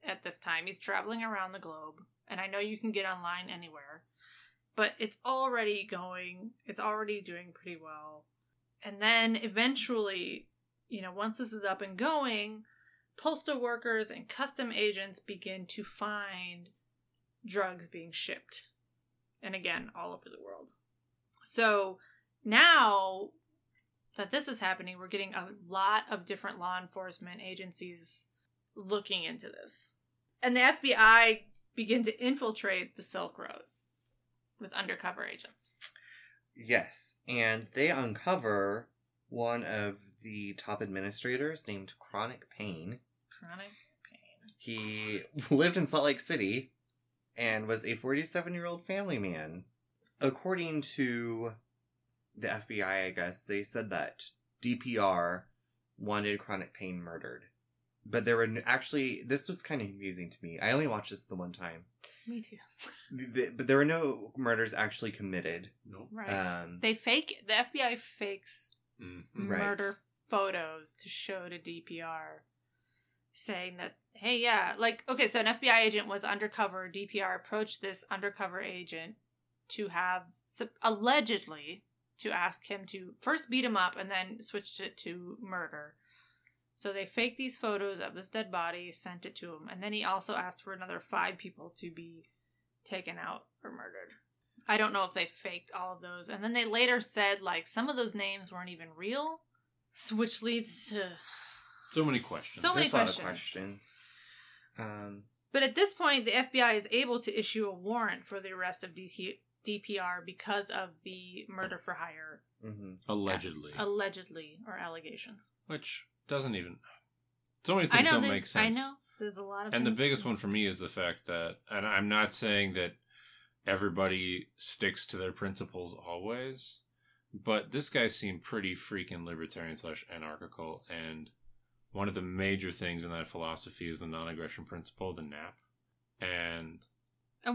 at this time. He's traveling around the globe. And I know you can get online anywhere, but it's already going. It's already doing pretty well. And then eventually, once this is up and going, postal workers and custom agents begin to find drugs being shipped, and again all over the world. So now that this is happening, we're getting a lot of different law enforcement agencies looking into this, and the FBI begin to infiltrate the Silk Road with undercover agents. Yes, and they uncover one of the top administrators named Chronic Pain. He lived in Salt Lake City and was a 47-year-old family man. According to the FBI, I guess, they said that DPR wanted Chronic Pain murdered. But there were actually... This was kind of confusing to me. I only watched this the one time. Me too. But there were no murders actually committed. Nope. Right. The FBI fakes murder photos to show to DPR, saying that, hey, yeah, so an FBI agent was undercover. DPR approached this undercover agent to have, allegedly, to ask him to first beat him up and then switched it to murder. So they faked these photos of this dead body, sent it to him, and then he also asked for another 5 people to be taken out or murdered. I don't know if they faked all of those. And then they later said, some of those names weren't even real, which leads to... So many questions. But at this point, the FBI is able to issue a warrant for the arrest of DPR because of the murder for hire. Mm-hmm. Allegedly, or allegations. Which doesn't even... So many things don't make sense. I know. There's a lot of things. And the biggest one for me is the fact that... And I'm not saying that everybody sticks to their principles always, but this guy seemed pretty freaking libertarian/anarchical, and... One of the major things in that philosophy is the non-aggression principle, the NAP. And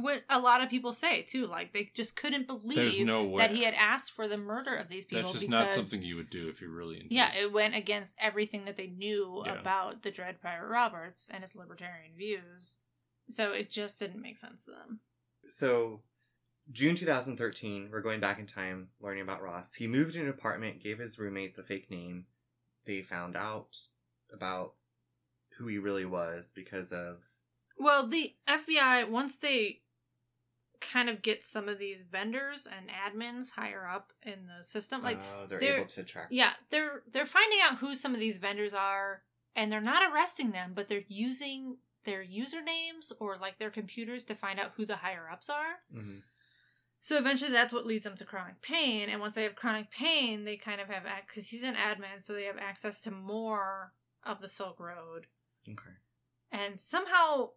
what a lot of people say, too, they just couldn't believe that he had asked for the murder of these people. That's just not something you would do if you're really into this. Yeah, it went against everything that they knew about the Dread Pirate Roberts and his libertarian views. So it just didn't make sense to them. So June 2013, we're going back in time, learning about Ross. He moved in an apartment, gave his roommates a fake name. They found out about who he really was because of... Well, the FBI, once they kind of get some of these vendors and admins higher up in the system, they're able to track. Yeah, they're finding out who some of these vendors are, and they're not arresting them, but they're using their usernames or their computers to find out who the higher ups are. Mm-hmm. So eventually that's what leads them to Chronic Pain, and once they have Chronic Pain, they kind of have... Because he's an admin, so they have access to more of the Silk Road. Okay. And somehow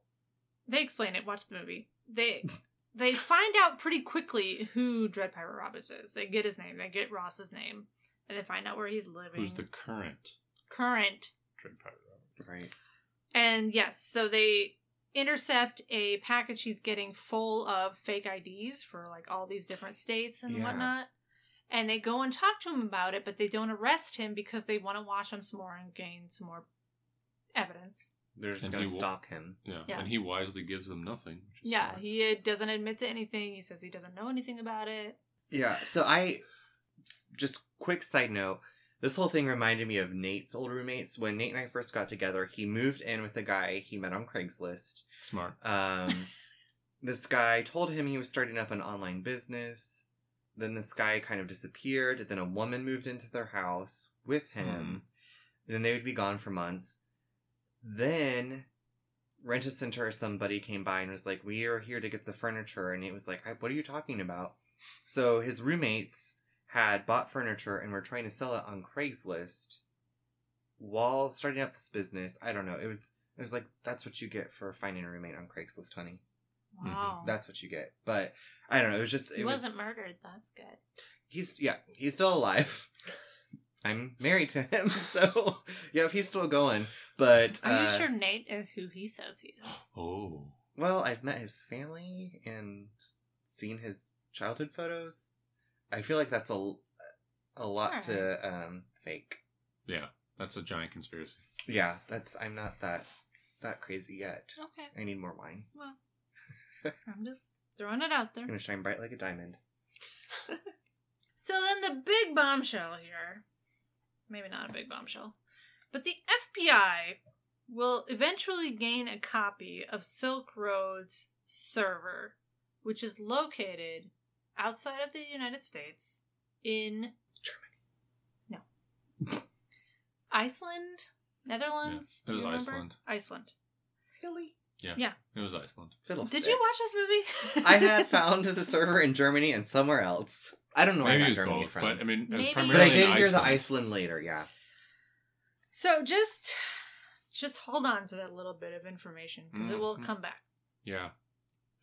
they explain it. Watch the movie. They find out pretty quickly who Dread Pirate Roberts is. They get his name. They get Ross's name. And they find out where he's living. Who's the current Dread Pirate Roberts. Right. And yes, so they intercept a package he's getting full of fake IDs for like all these different states and whatnot. And they go and talk to him about it, but they don't arrest him because they want to watch him some more and gain some more evidence. They're just going to stalk him. Yeah, and he wisely gives them nothing. Yeah, smart. He doesn't admit to anything. He says he doesn't know anything about it. Yeah, so I, just quick side note, this whole thing reminded me of Nate's old roommates. When Nate and I first got together, he moved in with a guy he met on Craigslist. Smart. This guy told him he was starting up an online business. Then this guy kind of disappeared. Then a woman moved into their house with him. Then they would be gone for months. Then Rent-A-Center or somebody came by and was like, we are here to get the furniture. And it was like, what are you talking about? So his roommates had bought furniture and were trying to sell it on Craigslist while starting up this business. I don't know. It was like, that's what you get for finding a roommate on Craigslist, honey. Wow. Mm-hmm. That's what you get. But I don't know. It was just... He wasn't murdered. That's good. He's still alive. I'm married to him, so yeah, he's still going. But are you sure Nate is who he says he is? Oh. Well, I've met his family and seen his childhood photos. I feel like that's a lot to fake. Yeah, that's a giant conspiracy. Yeah, I'm not that crazy yet. Okay. I need more wine. Well. I'm just throwing it out there. I'm going to shine bright like a diamond. So then the big bombshell here, maybe not a big bombshell, but the FBI will eventually gain a copy of Silk Road's server, which is located outside of the United States in... Germany. No. Iceland? Netherlands? Yeah, it was Iceland. Iceland. Really? Yeah, it was Iceland. Fiddlesticks. Did you watch this movie? I had found the server in Germany and somewhere else. I don't know where I got Germany both, from. But I mean, but I did hear the Iceland later, yeah. So just hold on to that little bit of information, because it will come back. Yeah.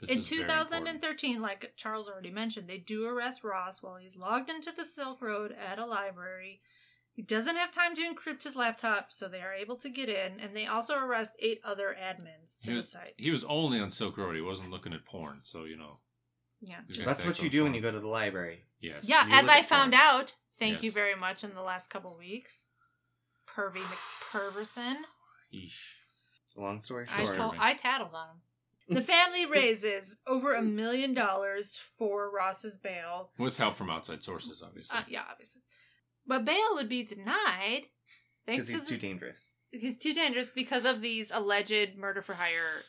In 2013, like Charles already mentioned, they do arrest Ross while he's logged into the Silk Road at a library. He doesn't have time to encrypt his laptop, so they are able to get in, and they also arrest 8 other admins to the site. He was only on Silk Road. He wasn't looking at porn, so, you know. Yeah. That's what you do when you go to the library. Yes. Yeah, as I found out, thank you very much, in the last couple weeks. Pervy McPerverson. Eesh. Long story short. I tattled on him. The family raises over $1 million for Ross's bail. With help from outside sources, obviously. Yeah, obviously. But bail would be denied. Because he's too dangerous. He's too dangerous because of these alleged murder-for-hire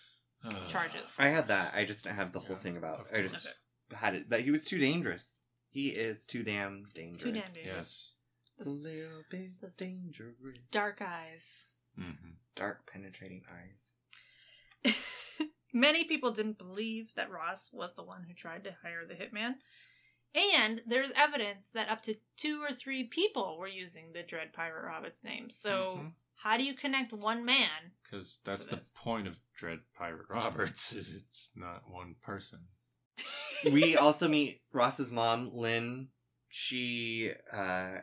charges. I had that. I just didn't have the whole thing about it. I just had it. But he was too dangerous. He is too damn dangerous. Too damn dangerous. Yes. It's a little bit dangerous. Dark eyes. Mm-hmm. Dark, penetrating eyes. Many people didn't believe that Ross was the one who tried to hire the hitman. And there's evidence that up to 2 or 3 people were using the Dread Pirate Roberts name. So how do you connect one man? Because that's the point of Dread Pirate Roberts, is it's not one person. We also meet Ross's mom, Lynn. She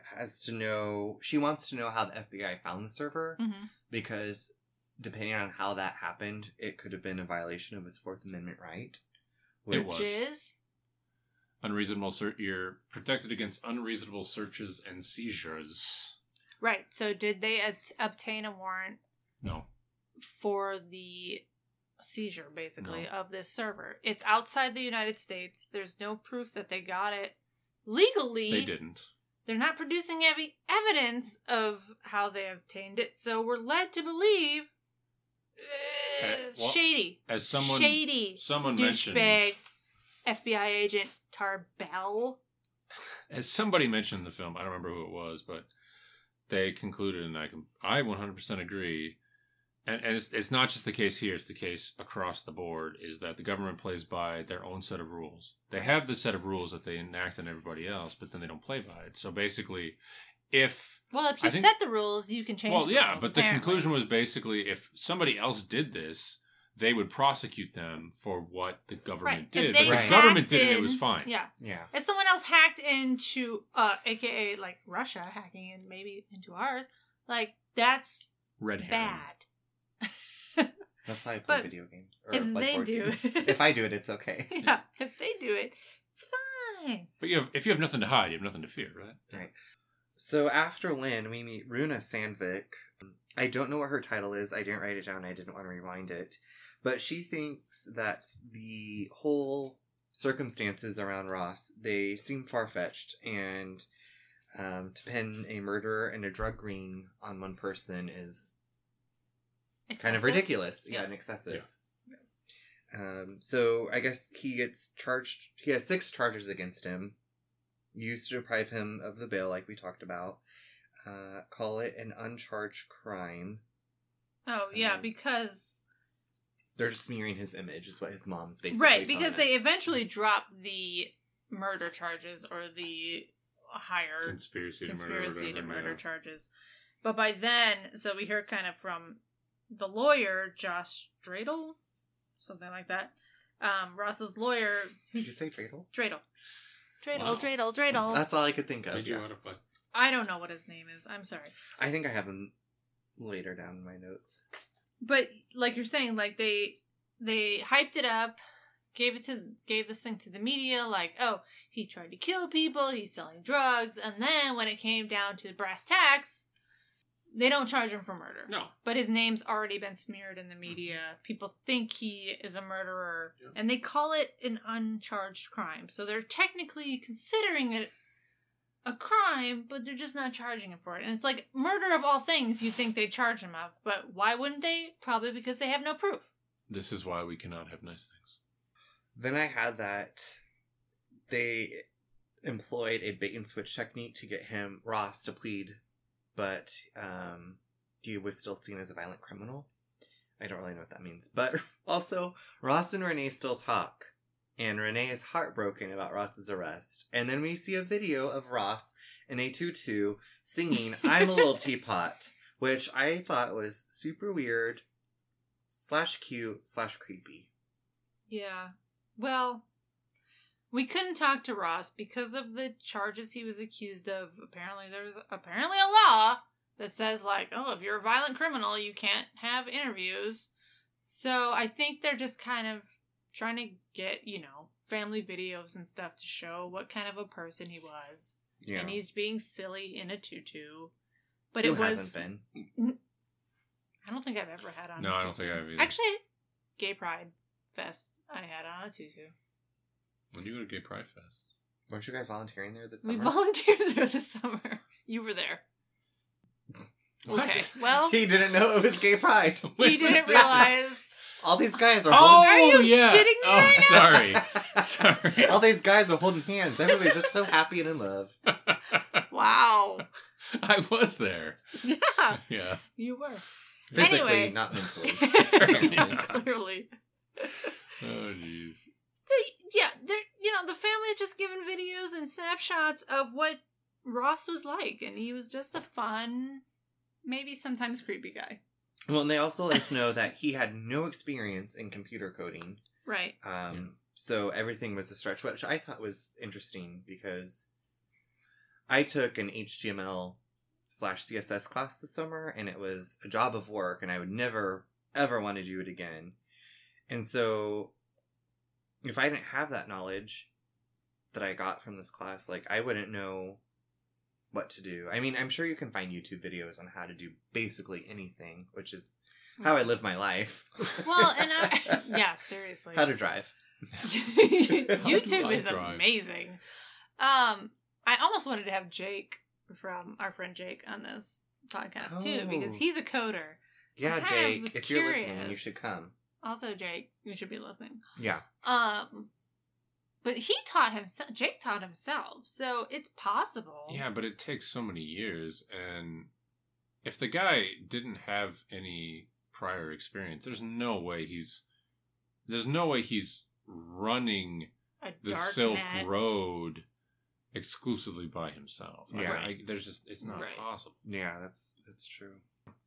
wants to know how the FBI found the server. Mm-hmm. Because depending on how that happened, it could have been a violation of his Fourth Amendment right. Which is... You're protected against unreasonable searches and seizures. Right. So did they obtain a warrant? No. For the seizure, basically, of this server. It's outside the United States. There's no proof that they got it legally. They didn't. They're not producing any evidence of how they obtained it. So we're led to believe shady. As someone mentioned... Douchebag. FBI agent Tarbell. As somebody mentioned in the film, I don't remember who it was, but they concluded, and I 100% agree, and it's not just the case here, it's the case across the board, is that the government plays by their own set of rules. They have the set of rules that they enact on everybody else, but then they don't play by it. So basically, if you set the rules, you can change the rules. Well, yeah, but apparently. The conclusion was basically, if somebody else did this, they would prosecute them for what the government did. But the government did it was fine. Yeah. If someone else hacked into, aka like Russia hacking in maybe into ours, like that's red herring. Bad. That's how I play video games. Or if like they do games. If I do it, it's okay. Yeah, if they do it, it's fine. But if you have nothing to hide, you have nothing to fear, right? Right. So after Lynn, we meet Runa Sandvik. I don't know what her title is. I didn't write it down. I didn't want to rewind it. But she thinks that the whole circumstances around Ross, they seem far-fetched. And to pin a murder and a drug ring on one person is excessive. Kind of ridiculous. Yeah, yeah, and excessive. Yeah. So I guess he gets charged. He has 6 charges against him. Used to deprive him of the bail, like we talked about. Call it an uncharged crime. Oh, yeah, because... They're just smearing his image, is what his mom's basically telling us. Right, because they eventually drop the murder charges, or the higher... Conspiracy to murder charges. But by then, so we hear kind of from the lawyer, Josh Dreidel? Something like that. Ross's lawyer... Did you say Dreidel? Dreidel. That's all I could think of. Did you want to play? I don't know what his name is. I'm sorry. I think I have him later down in my notes. But like you're saying, like they hyped it up, gave this thing to the media, like, oh, he tried to kill people, he's selling drugs, and then when it came down to the brass tacks, they don't charge him for murder. No. But his name's already been smeared in the media. Mm-hmm. People think he is a murderer. Yeah. And they call it an uncharged crime. So they're technically considering it a crime, but they're just not charging him for it. And it's like, murder of all things you'd think they'd charge him of. But why wouldn't they? Probably because they have no proof. This is why we cannot have nice things. Then I had that they employed a bait and switch technique to get Ross to plead, but he was still seen as a violent criminal. I don't really know what that means. But also, Ross and Renee still talk. And Renee is heartbroken about Ross's arrest. And then we see a video of Ross in a tutu singing I'm a Little Teapot, which I thought was super weird, /cute, /creepy. Yeah. Well, we couldn't talk to Ross because of the charges he was accused of. Apparently, there's a law that says, like, oh, if you're a violent criminal, you can't have interviews. So I think they're just kind of trying to get, family videos and stuff to show what kind of a person he was. Yeah. And he's being silly in a tutu. But it hasn't been? I don't think I've ever had on a tutu. No, I don't think I've either. Actually, Gay Pride Fest, I had on a tutu. When do you go to Gay Pride Fest? Weren't you guys volunteering there this summer? We volunteered there this summer. You were there. What? Okay, well... He didn't know it was Gay Pride. He didn't realize... All these guys are holding... Are you shitting me right now? Sorry. All these guys are holding hands. Everybody's just so happy and in love. Wow. I was there. Yeah. Yeah. You were. Physically, not mentally. Clearly. Oh, jeez. So, yeah, the family's just giving videos and snapshots of what Ross was like. And he was just a fun, maybe sometimes creepy guy. Well, and they also let us know that he had no experience in computer coding. Right. So everything was a stretch, which I thought was interesting because I took an HTML /CSS class this summer, and it was a job of work, and I would never, ever want to do it again. And so if I didn't have that knowledge that I got from this class, like, I wouldn't know what to do. I mean, I'm sure you can find YouTube videos on how to do basically anything, which is how I live my life. Well, and yeah, seriously. How to drive. YouTube is amazing. I almost wanted to have Jake from our friend Jake on this podcast too, because he's a coder. Yeah, Jake, if you're listening, you should come. Also, Jake, you should be listening. Yeah. But Jake taught himself, so it's possible. Yeah, but it takes so many years, and if the guy didn't have any prior experience, there's no way he's running the Silk Road exclusively by himself. Yeah. It's not possible. Yeah, that's true.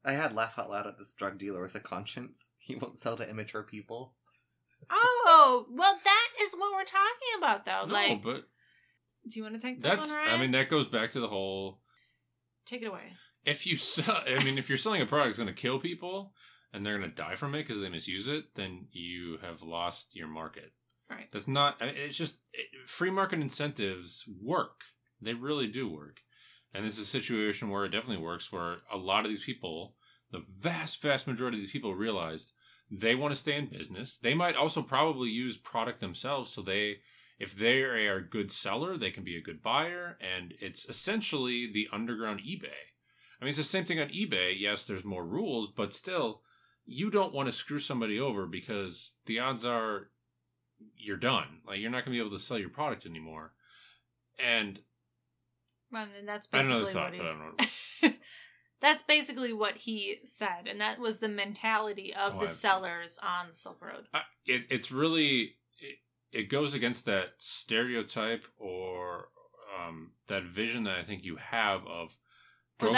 I had laugh out loud at this drug dealer with a conscience. He won't sell to immature people. Oh, well, that is what we're talking about, though. No, but... Do you want to take this one, Ryan? I mean, that goes back to the whole... Take it away. If you're selling a product that's going to kill people, and they're going to die from it because they misuse it, then you have lost your market. Right. That's not... It's just... free market incentives work. They really do work. And this is a situation where it definitely works, where a lot of these people, the vast, vast majority of these people realized they want to stay in business. They might also probably use product themselves, so they... if they are a good seller, they can be a good buyer, and it's essentially the underground eBay. I mean, it's the same thing on eBay. Yes, there's more rules, but still, you don't want to screw somebody over because the odds are you're done. Like, you're not going to be able to sell your product anymore. And well, and that's basically that's basically what he said, and that was the mentality of sellers on Silk Road. It goes against that stereotype or that vision that I think you have of drug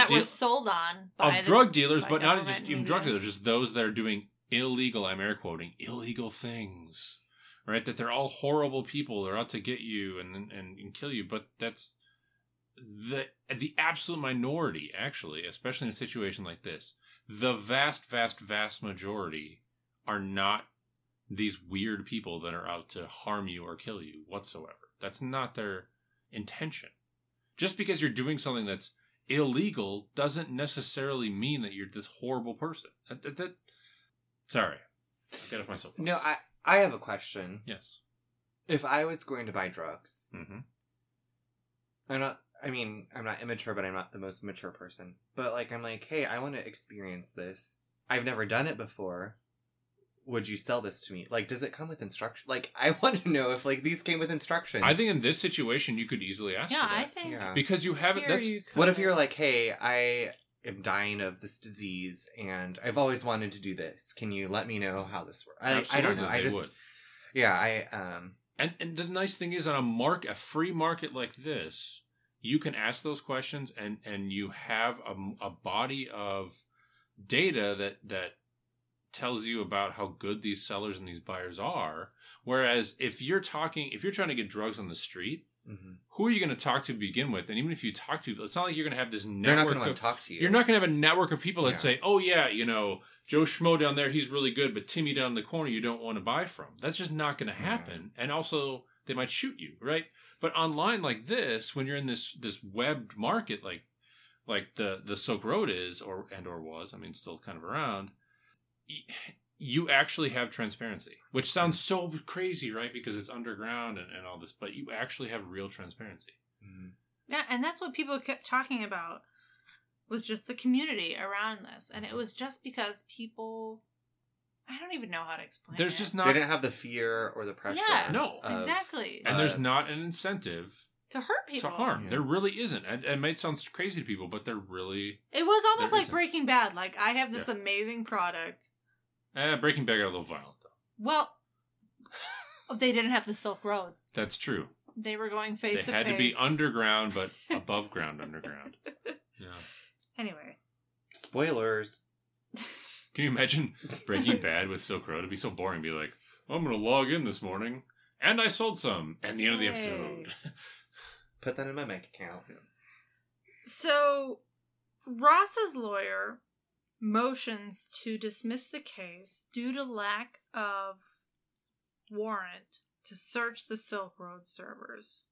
dealers, but not just even drug dealers, just those that are doing illegal, I'm air quoting, illegal things, right? That they're all horrible people. They're out to get you and kill you. But that's the absolute minority, actually, especially in a situation like this. The vast, vast, vast majority are not these weird people that are out to harm you or kill you whatsoever. That's not their intention. Just because you're doing something that's illegal doesn't necessarily mean that you're this horrible person. Sorry. I'll get off my soapbox. No, I have a question. Yes. If I was going to buy drugs, mm-hmm. I'm not immature, but I'm not the most mature person. But I'm like, hey, I want to experience this. I've never done it before. Would you sell this to me? Does it come with instructions? I want to know if, these came with instructions. I think in this situation, you could easily ask for that. I think. Yeah. Because you haven't... What if you're hey, I am dying of this disease, and I've always wanted to do this. Can you let me know how this works? I don't know. I just... would. Yeah, And the nice thing is, on a free market like this, you can ask those questions, and you have a body of data that tells you about how good these sellers and these buyers are. Whereas if you're trying to get drugs on the street, mm-hmm. who are you going to talk to begin with? And even if you talk to people, it's not like you're going to have this network. They're not going to want to talk to you. You're not going to have a network of people that say, oh yeah, Joe Schmo down there, he's really good, but Timmy down in the corner, you don't want to buy from. That's just not going to happen. Yeah. And also they might shoot you. Right. But online like this, when you're in this webbed market, like the Silk Road is, or was, still kind of around, you actually have transparency, which sounds so crazy, right? Because it's underground and all this, but you actually have real transparency. Mm-hmm. Yeah, and that's what people kept talking about, was just the community around this. And it was just because people, I don't even know how to explain it. They didn't have the fear or the pressure. Yeah, no. Exactly. And there's not an incentive to hurt people. To harm. Yeah. There really isn't. And it might sound crazy to people, but there really... It was almost like Breaking Bad. I have this amazing product... Breaking Bad got a little violent, though. Well, they didn't have the Silk Road. That's true. They were going face to face. They had to be underground, but above ground underground. Yeah. Anyway. Spoilers. Can you imagine Breaking Bad with Silk Road? It'd be so boring. Be like, I'm going to log in this morning, and I sold some. And the end of the episode. Put that in my bank account. So, Ross's lawyer... motions to dismiss the case due to lack of warrant to search the Silk Road servers.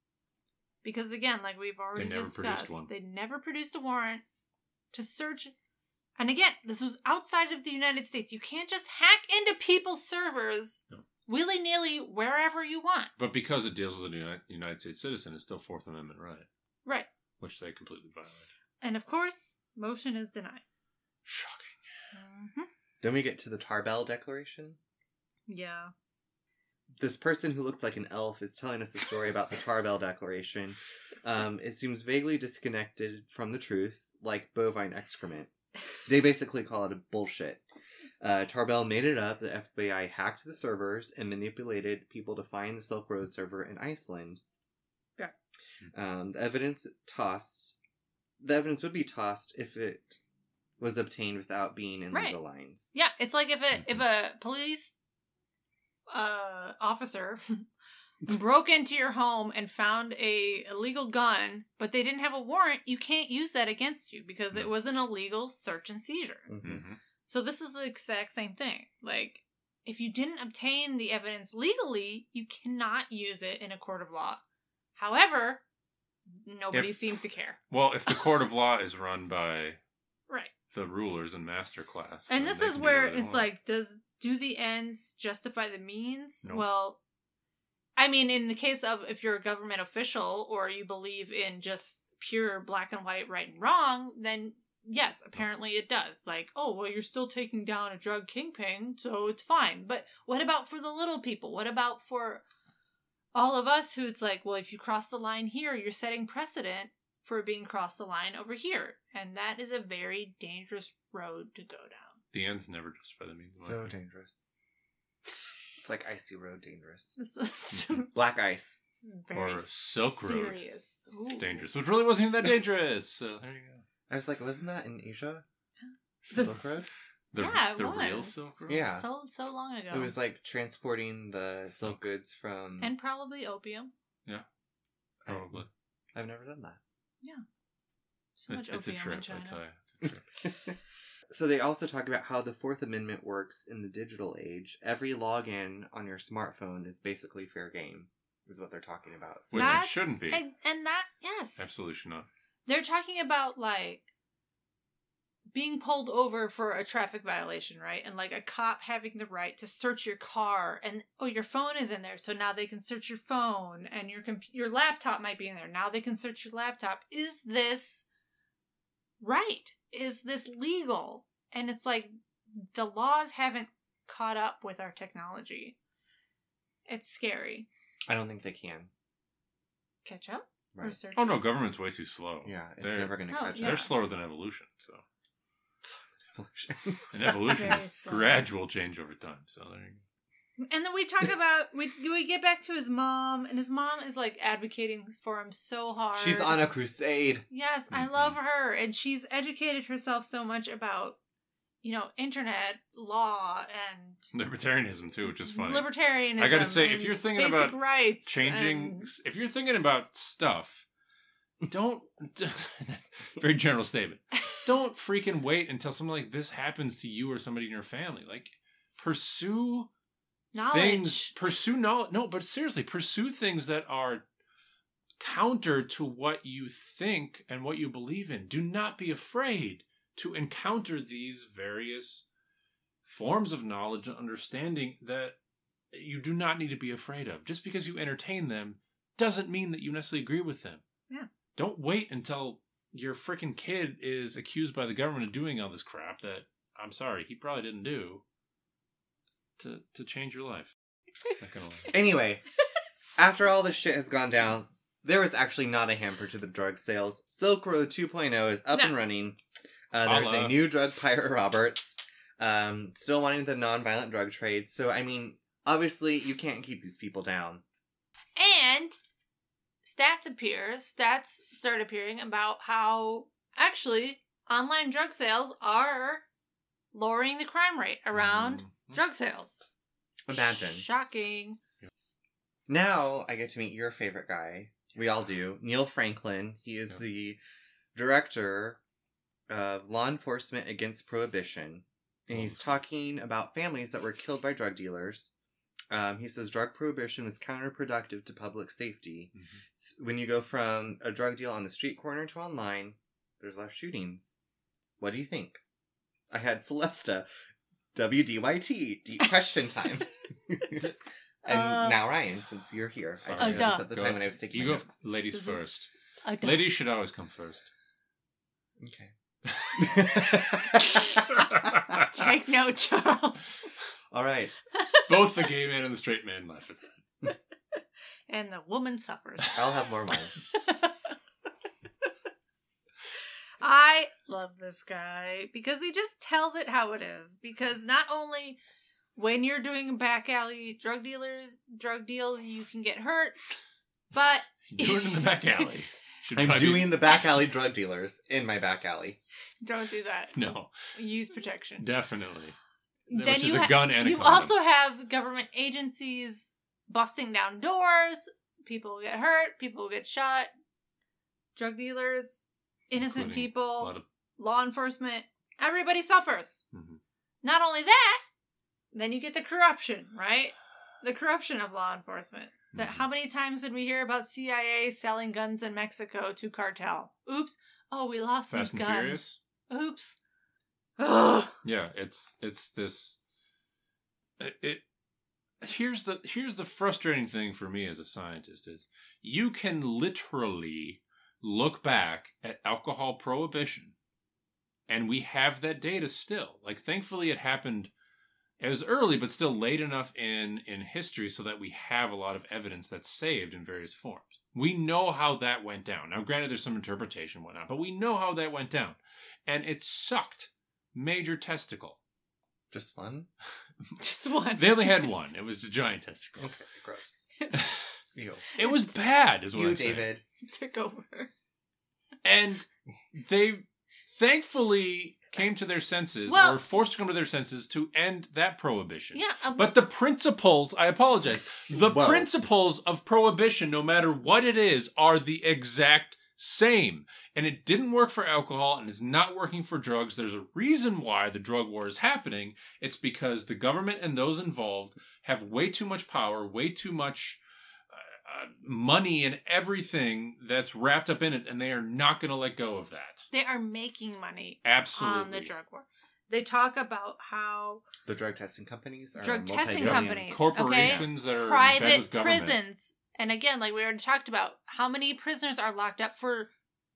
Because again, we've already discussed, they never produced a warrant to search. And again, this was outside of the United States. You can't just hack into people's servers willy-nilly wherever you want. But because it deals with a United States citizen, it's still Fourth Amendment right. Right. Which they completely violated. And of course, motion is denied. Shocking. Mm-hmm. Then we get to the Tarbell Declaration. Yeah. This person who looks like an elf is telling us a story about the Tarbell Declaration. It seems vaguely disconnected from the truth, like bovine excrement. They basically call it bullshit. Tarbell made it up. The FBI hacked the servers and manipulated people to find the Silk Road server in Iceland. Yeah. The evidence would be tossed if it was obtained without being in legal lines. Yeah, it's like if a police officer broke into your home and found a illegal gun, but they didn't have a warrant, you can't use that against you because it was an illegal search and seizure. Mm-hmm. So this is the exact same thing. Like, if you didn't obtain the evidence legally, you cannot use it in a court of law. However, nobody seems to care. Well, if the court of law is run by the rulers and master class. And this is where it's like, do the ends justify the means? Nope. Well, I mean, in the case of if you're a government official or you believe in just pure black and white, right and wrong, then yes, apparently it does. Like, oh, well, you're still taking down a drug kingpin, so it's fine. But what about for the little people? What about for all of us who it's like, well, if you cross the line here, you're setting precedent for being crossed the line over here. And that is a very dangerous road to go down. The ends never justify the means. So dangerous. It's like icy road dangerous. Black ice. Or Silk Road. Serious. Ooh. Dangerous. Which really wasn't even that dangerous. So there you go. I was like, wasn't that in Asia? Silk Road? The real Silk Road? Yeah. So long ago. It was like transporting the silk goods from... And probably opium. Yeah. Probably. I've never done that. Yeah. So it's opium a trip, in China. I tell you. It's a trip. So they also talk about how the Fourth Amendment works in the digital age. Every login on your smartphone is basically fair game, is what they're talking about. So which it shouldn't be. And yes. Absolutely should not. They're talking about, like, being pulled over for a traffic violation, right? And, like, a cop having the right to search your car. And, oh, your phone is in there, so now they can search your phone. And your laptop might be in there. Now they can search your laptop. Is this right? Is this legal? And it's like the laws haven't caught up with our technology. It's scary. I don't think they can. Catch up? Right. Oh no, government's way too slow. Yeah, they're never going to catch up. Yeah. They're slower than evolution, so. And evolution is gradual change over time, so there you go. And then we talk about, we get back to his mom, and his mom is like advocating for him so hard. She's on a crusade. Yes, I love her, and she's educated herself so much about, you know, internet law and libertarianism too, which is funny. Libertarianism. I gotta say, if you're thinking about stuff, don't. Very general statement. Don't freaking wait until something like this happens to you or somebody in your family. Like, pursue knowledge. Pursue knowledge. No, but seriously, pursue things that are counter to what you think and what you believe in. Do not be afraid to encounter these various forms of knowledge and understanding that you do not need to be afraid of. Just because you entertain them doesn't mean that you necessarily agree with them. Yeah. Don't wait until your freaking kid is accused by the government of doing all this crap that, I'm sorry, he probably didn't do to change your life. Not gonna lie. Anyway, after all this shit has gone down, there was actually not a hamper to the drug sales. Silk Road 2.0 is up and running. There's a new Dread Pirate Roberts, still wanting the nonviolent drug trade. So, I mean, obviously, you can't keep these people down. And stats start appearing about how, actually, online drug sales are lowering the crime rate around drug sales. Imagine. Shocking. Now, I get to meet your favorite guy. We all do. Neil Franklin. He is the director of Law Enforcement Against Prohibition, and he's talking about families that were killed by drug dealers. He says drug prohibition was counterproductive to public safety. Mm-hmm. So when you go from a drug deal on the street corner to online, there's less shootings. What do you think? I had Celesta. WDYT. Deep question time. And now Ryan, since you're here. Sorry. I did this at the time when I was taking my notes. Ladies first. Ladies should always come first. Okay. Take note, Charles. All right. Both the gay man and the straight man laugh at that. And the woman suffers. I'll have more wine. I love this guy because he just tells it how it is. Because not only when you're doing back alley drug deals, you can get hurt, but do it in the back alley. I'm doing the back alley drug dealers in my back alley. Don't do that. No. Use protection. Definitely. Then you a gun and a condom. You also have government agencies busting down doors. People get hurt. People get shot. Drug dealers. Innocent people. Law enforcement. Everybody suffers. Mm-hmm. Not only that, then you get the corruption, right? The corruption of law enforcement. That how many times did we hear about CIA selling guns in Mexico to cartel? Oops. Oh, we lost these guns. Fast and Furious? Oops. Ugh. Yeah, it's this. Here's the frustrating thing for me as a scientist is you can literally look back at alcohol prohibition, and we have that data still. Like, thankfully, it happened. It was early, but still late enough in history so that we have a lot of evidence that's saved in various forms. We know how that went down. Now, granted, there's some interpretation and whatnot, but we know how that went down. And it sucked major testicle. Just one? Just one. They only had one. It was a giant testicle. Okay, gross. It was bad, is what I'm saying. You, David, took over. And they thankfully came to their senses, well, or were forced to come to their senses to end that prohibition. Yeah, but the principles, I apologize, the principles of prohibition, no matter what it is, are the exact same. And it didn't work for alcohol, and it's not working for drugs. There's a reason why the drug war is happening. It's because the government and those involved have way too much power, way too much money and everything that's wrapped up in it, and they are not going to let go of that. They are making money. Absolutely. On the drug war. They talk about how the drug testing companies are corporations, okay? That are private prisons. And again, like we already talked about, how many prisoners are locked up for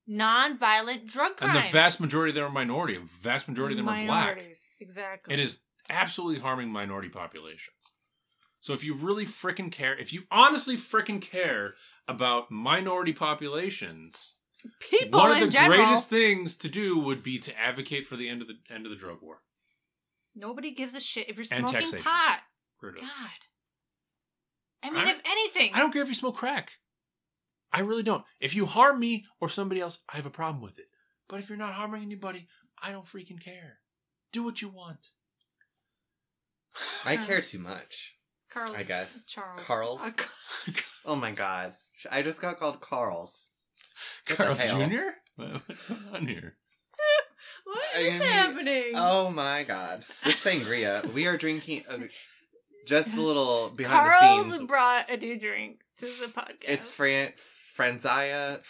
non-violent drug crimes? And the vast majority of them are minority. The vast majority of them are black. Minorities, exactly. It is absolutely harming minority populations. So if you really frickin' care, if you honestly frickin' care about minority populations, people one of the in general, greatest things to do would be to advocate for the end of the drug war. Nobody gives a shit if you're smoking pot. God, I mean, if anything, I don't care if you smoke crack. I really don't. If you harm me or somebody else, I have a problem with it. But if you're not harming anybody, I don't freaking care. Do what you want. I care too much. Carl's, I guess. Charles. Carl's. Oh my god. I just got called Carl's. What Carl's Jr.? What's on here? What is happening? Oh my god. This sangria. We are drinking just a little behind Carl's the scenes. Carl's brought a new drink to the podcast. It's Franzia.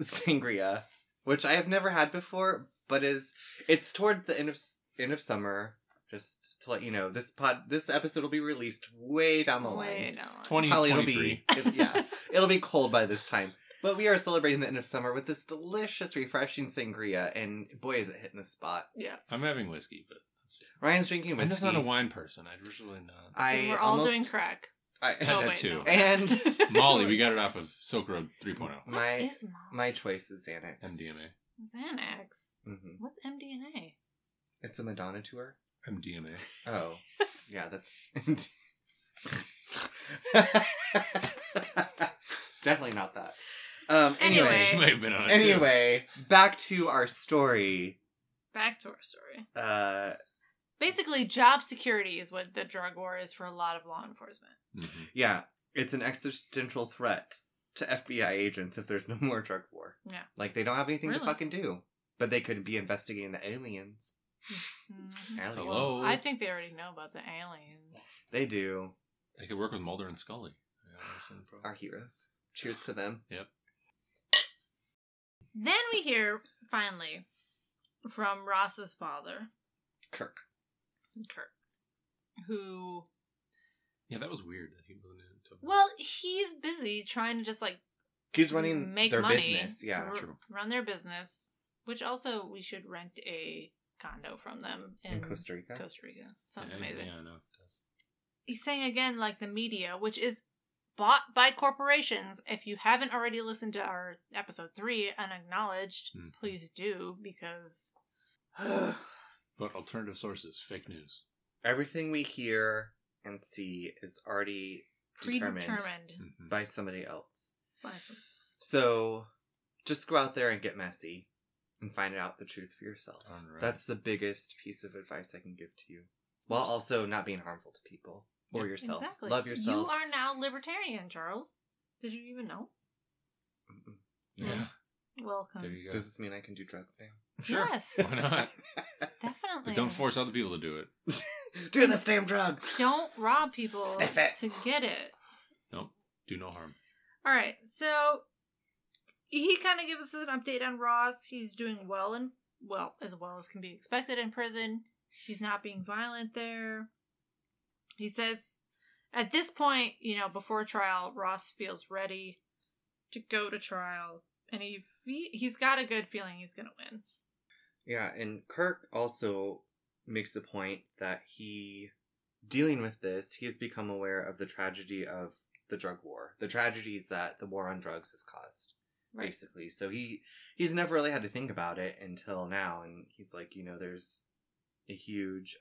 Sangria. Which I have never had before, but it's toward the end of summer. Just to let you know, this episode will be released way down the line. 2023. It'll be cold by this time. But we are celebrating the end of summer with this delicious, refreshing sangria, and boy, is it hitting the spot. Yeah. I'm having whiskey, but Ryan's drinking whiskey. I'm just not a wine person. I just really not. We're all doing crack. I had that too. No. And Molly, we got it off of Silk Road 3.0. My choice is Xanax. MDMA. Xanax? Mm-hmm. What's MDMA? It's a Madonna tour. MDMA. Oh, yeah, that's definitely not that. Anyway, she might have been on it too. Back to our story. Basically, job security is what the drug war is for a lot of law enforcement. Mm-hmm. Yeah, it's an existential threat to FBI agents if there's no more drug war. Yeah, like they don't have anything to fucking do, but they could be investigating the aliens. Mm-hmm. Hello. I think they already know about the aliens. They do. They could work with Mulder and Scully. Our heroes. Cheers to them. Yep. Then we hear finally from Ross's father, Kirk, who. Yeah, that was weird that he wasn't in. Well, he's busy trying to just he's running their business. Yeah, true. Run their business, which also we should rent a condo from them in Costa Rica. Sounds amazing. Yeah, I know it does. He's saying again, the media, which is bought by corporations. If you haven't already listened to our episode 3, Unacknowledged, please do, because but alternative sources, fake news. Everything we hear and see is already predetermined by somebody else. So just go out there and get messy. And find out the truth for yourself. Right. That's the biggest piece of advice I can give to you. While also not being harmful to people. Or yourself. Exactly. Love yourself. You are now libertarian, Charles. Did you even know? Mm-mm. Yeah. Welcome. There you go. Does this mean I can do drugs now? Sure. Yes. Why not? Definitely. But don't force other people to do it. Do this damn drug. Don't rob people to get it. Nope. Do no harm. All right. So he kind of gives us an update on Ross. He's doing well and well as can be expected in prison. He's not being violent there. He says at this point, you know, before trial, Ross feels ready to go to trial. And he's got a good feeling he's going to win. Yeah, and Kirk also makes the point that he, dealing with this, he has become aware of the tragedy of the drug war. The tragedies that the war on drugs has caused, right, basically. So he's never really had to think about it until now. And he's like, you know, there's a huge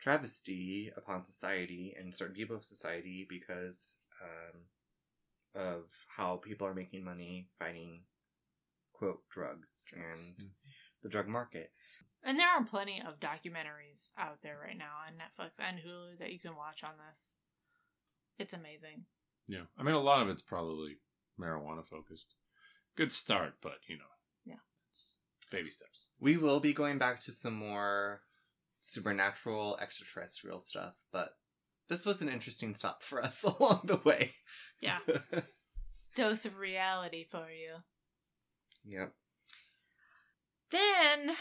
travesty upon society and certain people of society because of how people are making money fighting, quote, drugs and the drug market. And there are plenty of documentaries out there right now on Netflix and Hulu that you can watch on this. It's amazing. Yeah. I mean, a lot of it's probably marijuana focused. Good start, but, you know. Yeah. It's baby steps. We will be going back to some more supernatural, extraterrestrial stuff, but this was an interesting stop for us along the way. Yeah. Dose of reality for you. Yep. Then...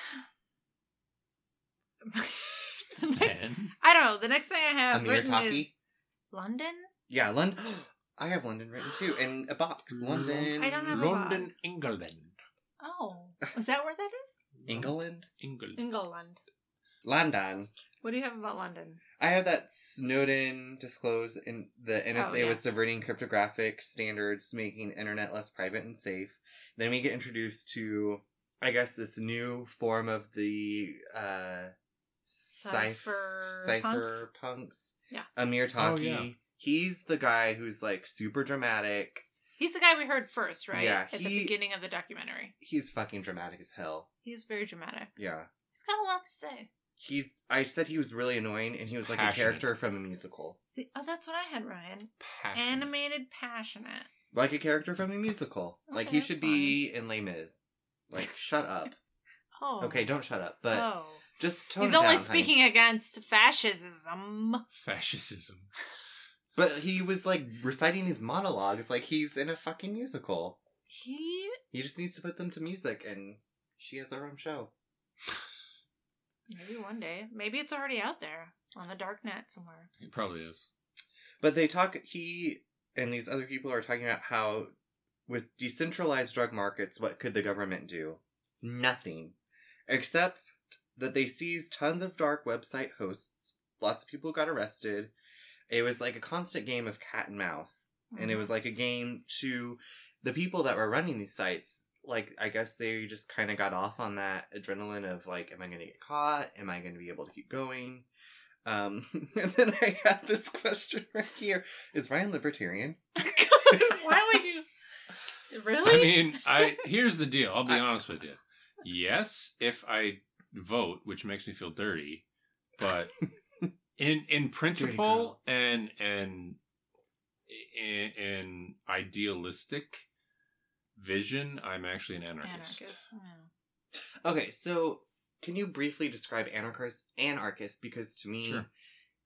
I don't know. The next thing I have written is London. Yeah, London. I have London written too, and a box. London. I don't have London, a box. England. Oh, is that where that is? England. London. What do you have about London? I have that Snowden disclosed in the NSA was subverting cryptographic standards, making internet less private and safe. Then we get introduced to, I guess, this new form of the Cypherpunks. Yeah. Amir Taki. Oh, yeah. He's the guy who's like super dramatic. He's the guy we heard first, right? Yeah. At the beginning of the documentary. He's fucking dramatic as hell. He's very dramatic. Yeah. He's got a lot to say. I said he was really annoying and he was like passionate. A character from a musical. See, oh, that's what I had, Ryan. Passionate. Animated, passionate. Like a character from a musical. Okay, like he should be in Les Mis. Like, shut up. Oh. Okay, don't shut up, but just tone it down. He's only speaking against fascism. But he was, like, reciting these monologues like he's in a fucking musical. He just needs to put them to music, and she has her own show. Maybe one day. Maybe it's already out there on the dark net somewhere. It probably is. But he and these other people are talking about how with decentralized drug markets, what could the government do? Nothing. Except that they seized tons of dark website hosts. Lots of people got arrested. It was like a constant game of cat and mouse. Mm-hmm. And it was like a game to the people that were running these sites. Like, I guess they just kind of got off on that adrenaline of, like, am I going to get caught? Am I going to be able to keep going? And then I had this question right here. Is Ryan libertarian? Why would you... Really? I mean, here's the deal. I'll be honest with you. Yes, if I vote, which makes me feel dirty, but in principle and in idealistic vision, I'm actually an anarchist. Yeah. Okay, so can you briefly describe anarchist? Because to me,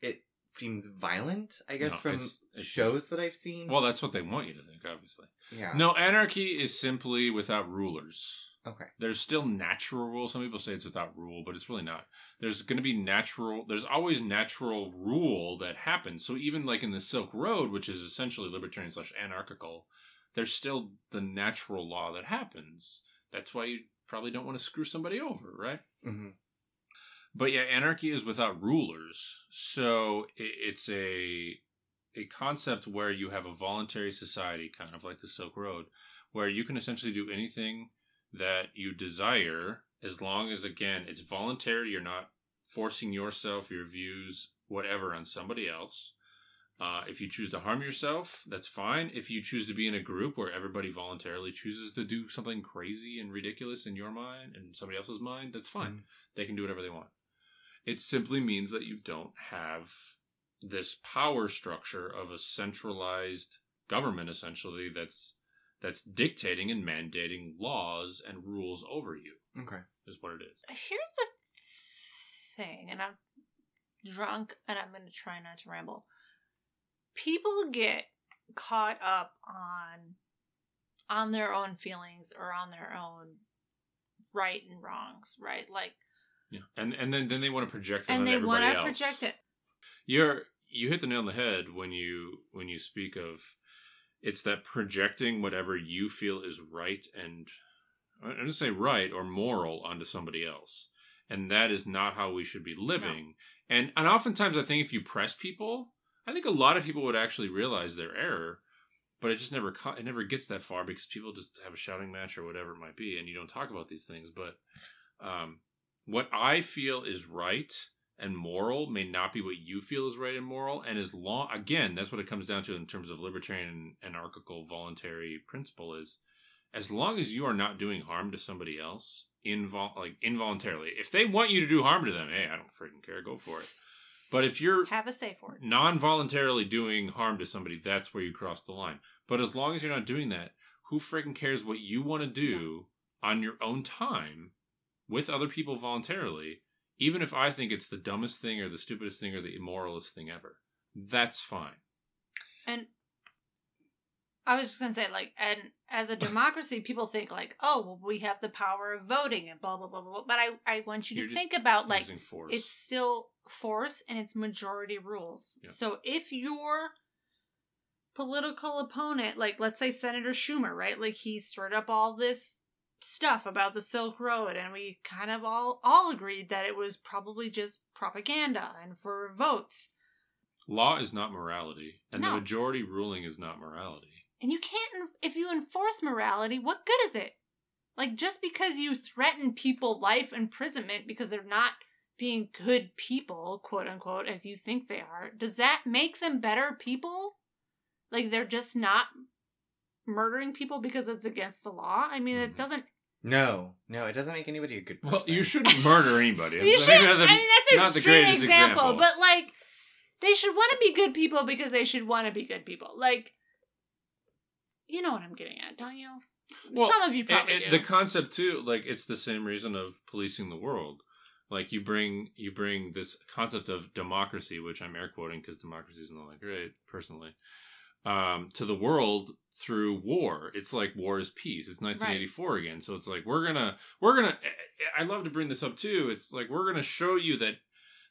it seems violent, I guess, from shows that I've seen. Well, that's what they want you to think, obviously. Yeah. No, anarchy is simply without rulers. Okay. There's still natural rule. Some people say it's without rule, but it's really not. There's going to be natural... There's always natural rule that happens. So even like in the Silk Road, which is essentially libertarian/anarchical, there's still the natural law that happens. That's why you probably don't want to screw somebody over, right? Mm-hmm. But yeah, anarchy is without rulers, so it's a concept where you have a voluntary society, kind of like the Silk Road, where you can essentially do anything that you desire, as long as, again, it's voluntary, you're not forcing yourself, your views, whatever, on somebody else. If you choose to harm yourself, that's fine. If you choose to be in a group where everybody voluntarily chooses to do something crazy and ridiculous in your mind and somebody else's mind, that's fine. Mm-hmm. They can do whatever they want. It simply means that you don't have this power structure of a centralized government, essentially, that's that's dictating and mandating laws and rules over you. Okay. Is what it is. Here's the thing, and I'm drunk, and I'm going to try not to ramble. People get caught up on their own feelings or on their own right and wrongs, right? Like, yeah, and then they want to project them on everybody else. And they want to project it. You hit the nail on the head when you speak of it's that projecting whatever you feel is right and I'm just saying right or moral onto somebody else, and that is not how we should be living. No. And oftentimes I think if you press people, I think a lot of people would actually realize their error, but it just never gets that far because people just have a shouting match or whatever it might be, and you don't talk about these things. But what I feel is right and moral may not be what you feel is right and moral. And as long, again, that's what it comes down to in terms of libertarian, anarchical, voluntary principle is as long as you are not doing harm to somebody else involuntarily. If they want you to do harm to them, hey, I don't freaking care. Go for it. But if you're have a safe word non-voluntarily doing harm to somebody, that's where you cross the line. But as long as you're not doing that, who freaking cares what you want to do on your own time with other people voluntarily? Even if I think it's the dumbest thing or the stupidest thing or the immoralist thing ever, that's fine. And I was just going to say, like, and as a democracy, people think, like, oh, well, we have the power of voting and blah, blah, blah, blah. But I want you to think about, like, force. It's still force and it's majority rules. Yeah. So if your political opponent, like, let's say Senator Schumer, right? Like, he stirred up all this stuff about the Silk Road, and we kind of all agreed that it was probably just propaganda and for votes. Law is not morality, and the majority ruling is not morality. And you can't, if you enforce morality, what good is it? Like, just because you threaten people life imprisonment because they're not being good people, quote unquote, as you think they are, does that make them better people? Like, they're just not murdering people because it's against the law? I mean, it doesn't... No, it doesn't make anybody a good person. Well, you shouldn't murder anybody. You shouldn't. I mean, that's an extreme example. But, like, they should want to be good people because they should want to be good people. Like, you know what I'm getting at, don't you? Well, some of you probably do. The concept, too, like, it's the same reason of policing the world. Like, you bring this concept of democracy, which I'm air quoting because democracy isn't all that great, personally, to the world through war. It's like war is peace. It's 1984 right. Again. So it's like we're gonna. I love to bring this up too. It's like we're gonna show you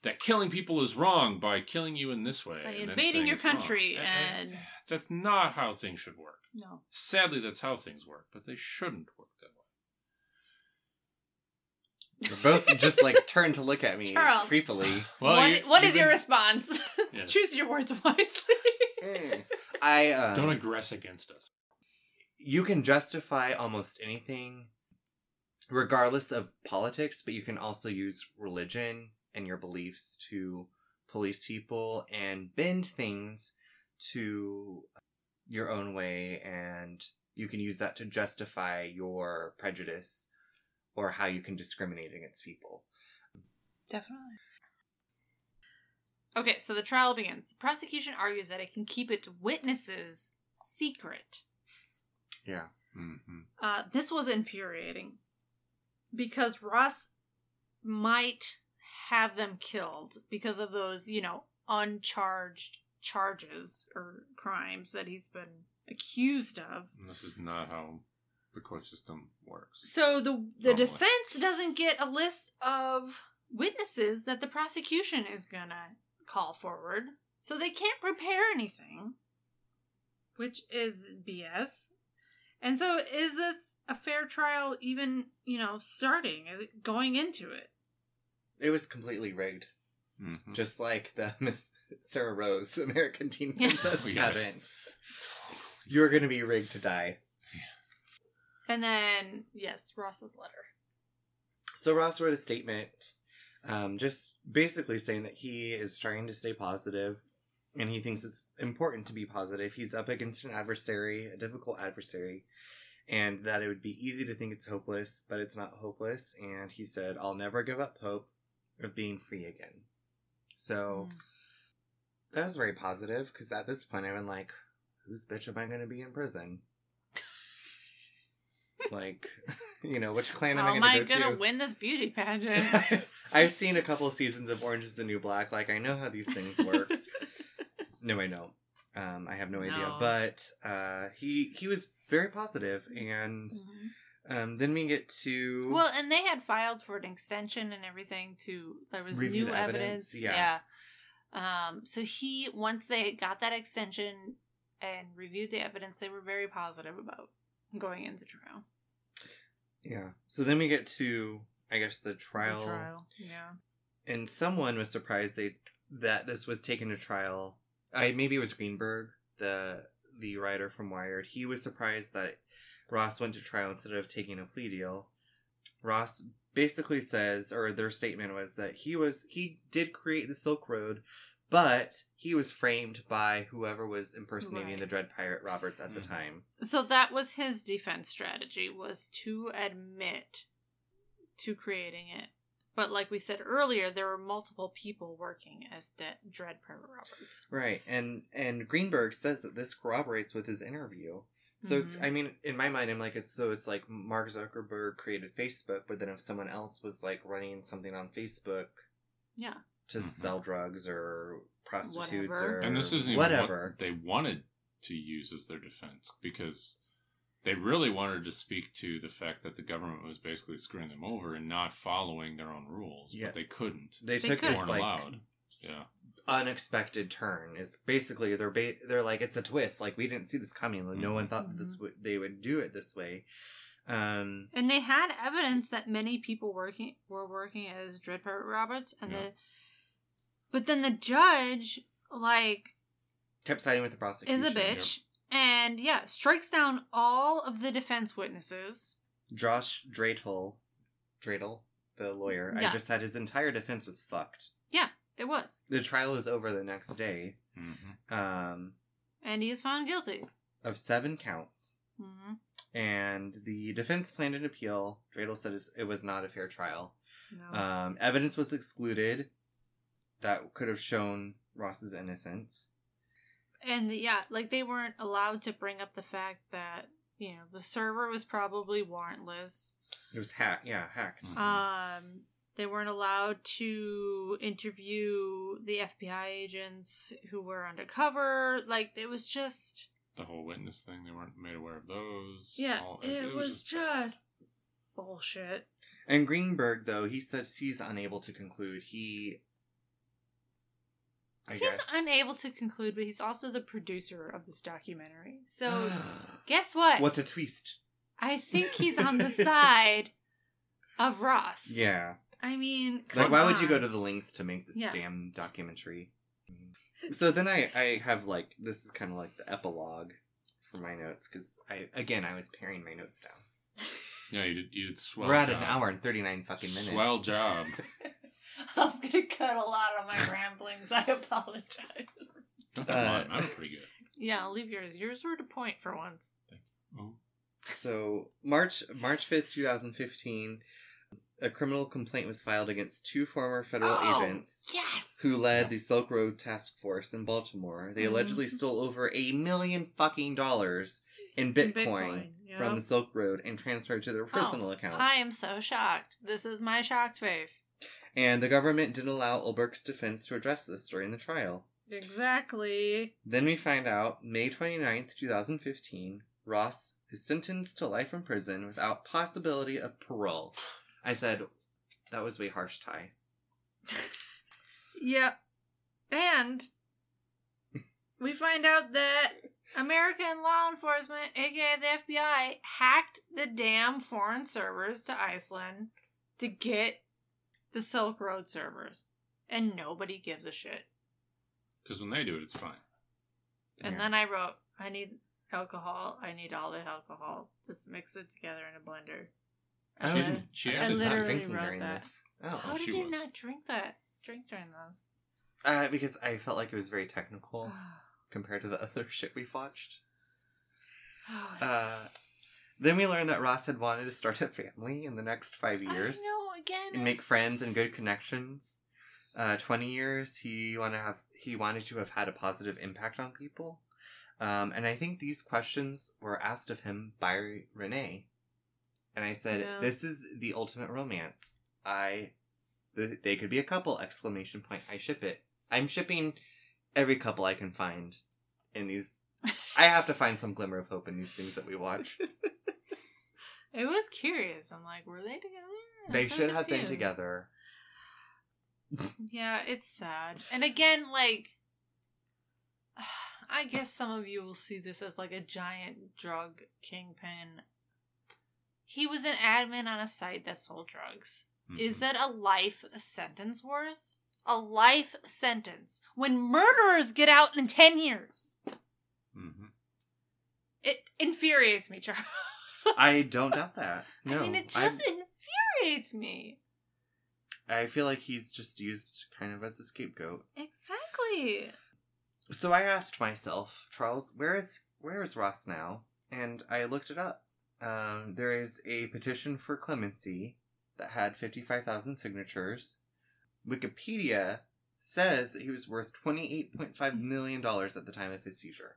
that killing people is wrong by killing you in this way, by and invading your country, and that's not how things should work. No, sadly, that's how things work, but they shouldn't work that way. You're both just like turn to look at me Charles, creepily. Well, what is your response? Yes. Choose your words wisely. Don't aggress against us. You can justify almost anything, regardless of politics, but you can also use religion and your beliefs to police people and bend things to your own way, and you can use that to justify your prejudice or how you can discriminate against people. Definitely. Okay, so the trial begins. The prosecution argues that it can keep its witnesses secret. Yeah. Mm-hmm. This was infuriating because Ross might have them killed because of those, you know, uncharged charges or crimes that he's been accused of. And this is not how the court system works. So the defense doesn't get a list of witnesses that the prosecution is going to call forward, so they can't prepare anything, which is BS. And so is this a fair trial even, you know, starting, is it going into it? It was completely rigged. Mm-hmm. Just like the Miss Sarah Rose American Teen Princess pageant. You're going to be rigged to die. And then, yes, Ross's letter. So Ross wrote a statement just basically saying that he is trying to stay positive, and he thinks it's important to be positive. He's up against an adversary, a difficult adversary, and that it would be easy to think it's hopeless, but it's not hopeless. And he said, I'll never give up hope of being free again. So that was very positive, because at this point I've been like, whose bitch am I going to be in prison? Like, you know, which clan am I going to go to? How am I going to win this beauty pageant? I've seen a couple of seasons of Orange is the New Black. Like, I know how these things work. No, I don't. I have no idea. But he was very positive. And then we get to... Well, and they had filed for an extension and everything to... There was new evidence. Yeah. So he, once they got that extension and reviewed the evidence, they were very positive about going into trial. Yeah. So then we get to, I guess, the trial. The trial, yeah. And someone was surprised that this was taken to trial. Maybe it was Greenberg, the writer from Wired. He was surprised that Ross went to trial instead of taking a plea deal. Ross basically says, or their statement was that he did create the Silk Road, but he was framed by whoever was impersonating the Dread Pirate Roberts at the time. So that was his defense strategy, was to admit to creating it. But like we said earlier, there were multiple people working as Dread Pirate Roberts. Right. And Greenberg says that this corroborates with his interview. So, it's, I mean, in my mind, I'm like, it's like Mark Zuckerberg created Facebook, but then if someone else was like running something on Facebook to sell drugs or prostitutes whatever. Or and this isn't even whatever. What they wanted to use as their defense, because they really wanted to speak to the fact that the government was basically screwing them over and not following their own rules, but they couldn't. They weren't allowed. Yeah. Unexpected turn is basically they're like, it's a twist, like we didn't see this coming. No one thought that they would do it this way, and they had evidence that many people were working as Dread Pirate Roberts, and but then the judge like kept siding with the prosecution, is a bitch, and strikes down all of the defense witnesses. Josh Dreidel, the lawyer, I just said his entire defense was fucked. It was. The trial was over the next day. Mm-hmm. And he was found guilty. Of 7 counts. Mm-hmm. And the defense planned an appeal. Dreidel said it was not a fair trial. No. Evidence was excluded that could have shown Ross's innocence. And, like they weren't allowed to bring up the fact that, the server was probably warrantless. It was hacked. Mm-hmm. They weren't allowed to interview the FBI agents who were undercover. Like, it was just... The whole witness thing, they weren't made aware of those. Yeah, it was just bullshit. And Greenberg, though, he says he's unable to conclude. He's unable to conclude, but he's also the producer of this documentary. So, guess what? What a twist. I think he's on the side of Ross. Yeah. I mean, like, why would you go to the lengths to make this damn documentary? So then I have, like, this is kind of like the epilogue for my notes, because I was paring my notes down. Yeah, you did swell. We're at an hour and 39 fucking minutes. Swell job. I'm gonna cut a lot of my ramblings. I apologize. I'm pretty good. Yeah, I'll leave yours. Yours were to point for once. Thank you. Oh. So March 5th, 2015. A criminal complaint was filed against 2 former federal agents who led the Silk Road Task Force in Baltimore. They allegedly stole over $1 million fucking dollars in Bitcoin from the Silk Road and transferred to their personal accounts. I am so shocked. This is my shocked face. And the government didn't allow Ulberg's defense to address this during the trial. Exactly. Then we find out, May 29th, 2015, Ross is sentenced to life in prison without possibility of parole. I said, that was way harsh, Ty. Yep. And we find out that American law enforcement, aka the FBI, hacked the damn foreign servers to Iceland to get the Silk Road servers. And nobody gives a shit. Because when they do it, it's fine. And then I wrote, I need alcohol. I need all the alcohol. Just mix it together in a blender. I was not drinking during this. Oh, how did you not drink during those? Because I felt like it was very technical compared to the other shit we've watched. Then we learned that Ross had wanted to start a family in the next 5 years. I know, again. And make friends and good connections. 20 years, he wanted to have had a positive impact on people. And I think these questions were asked of him by Renee. And I said, yeah. This is the ultimate romance. They could be a couple, exclamation point. I ship it. I'm shipping every couple I can find in these. I have to find some glimmer of hope in these things that we watch. It was curious. I'm like, were they together? They should have been together. Yeah, it's sad. And again, like, I guess some of you will see this as like a giant drug kingpin. He was an admin on a site that sold drugs. Mm-hmm. Is that a life sentence worth? A life sentence. When murderers get out in 10 years. Mm-hmm. It infuriates me, Charles. I don't doubt that. No, I mean, it just infuriates me. I feel like he's just used kind of as a scapegoat. Exactly. So I asked myself, Charles, where is Ross now? And I looked it up. There is a petition for clemency that had 55,000 signatures. Wikipedia says that he was worth $28.5 million at the time of his seizure.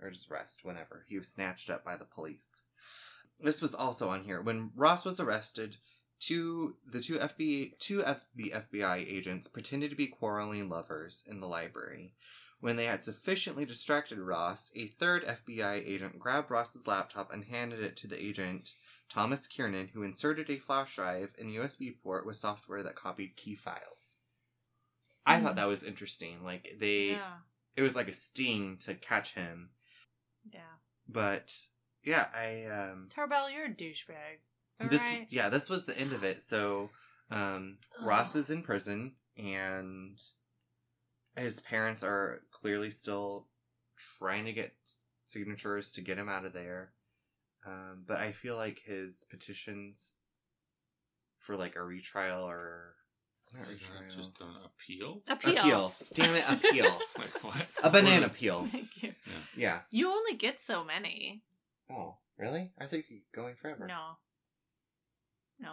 Or his arrest, whenever. He was snatched up by the police. This was also on here. When Ross was arrested, the FBI agents pretended to be quarreling lovers in the library. When they had sufficiently distracted Ross, a third FBI agent grabbed Ross's laptop and handed it to the agent, Thomas Kiernan, who inserted a flash drive and USB port with software that copied key files. I thought that was interesting. Like, it was like a sting to catch him. Yeah. But, yeah, Tarbell, you're a douchebag. All right. Yeah, this was the end of it. So, Ross is in prison, and his parents are clearly still trying to get signatures to get him out of there. But I feel like his petitions for, like, a retrial or... Not retrial. Just an appeal? Appeal. Damn it, appeal. Like what? A banana peel. Thank you. Yeah. You only get so many. Oh, really? I think you're going forever. No. You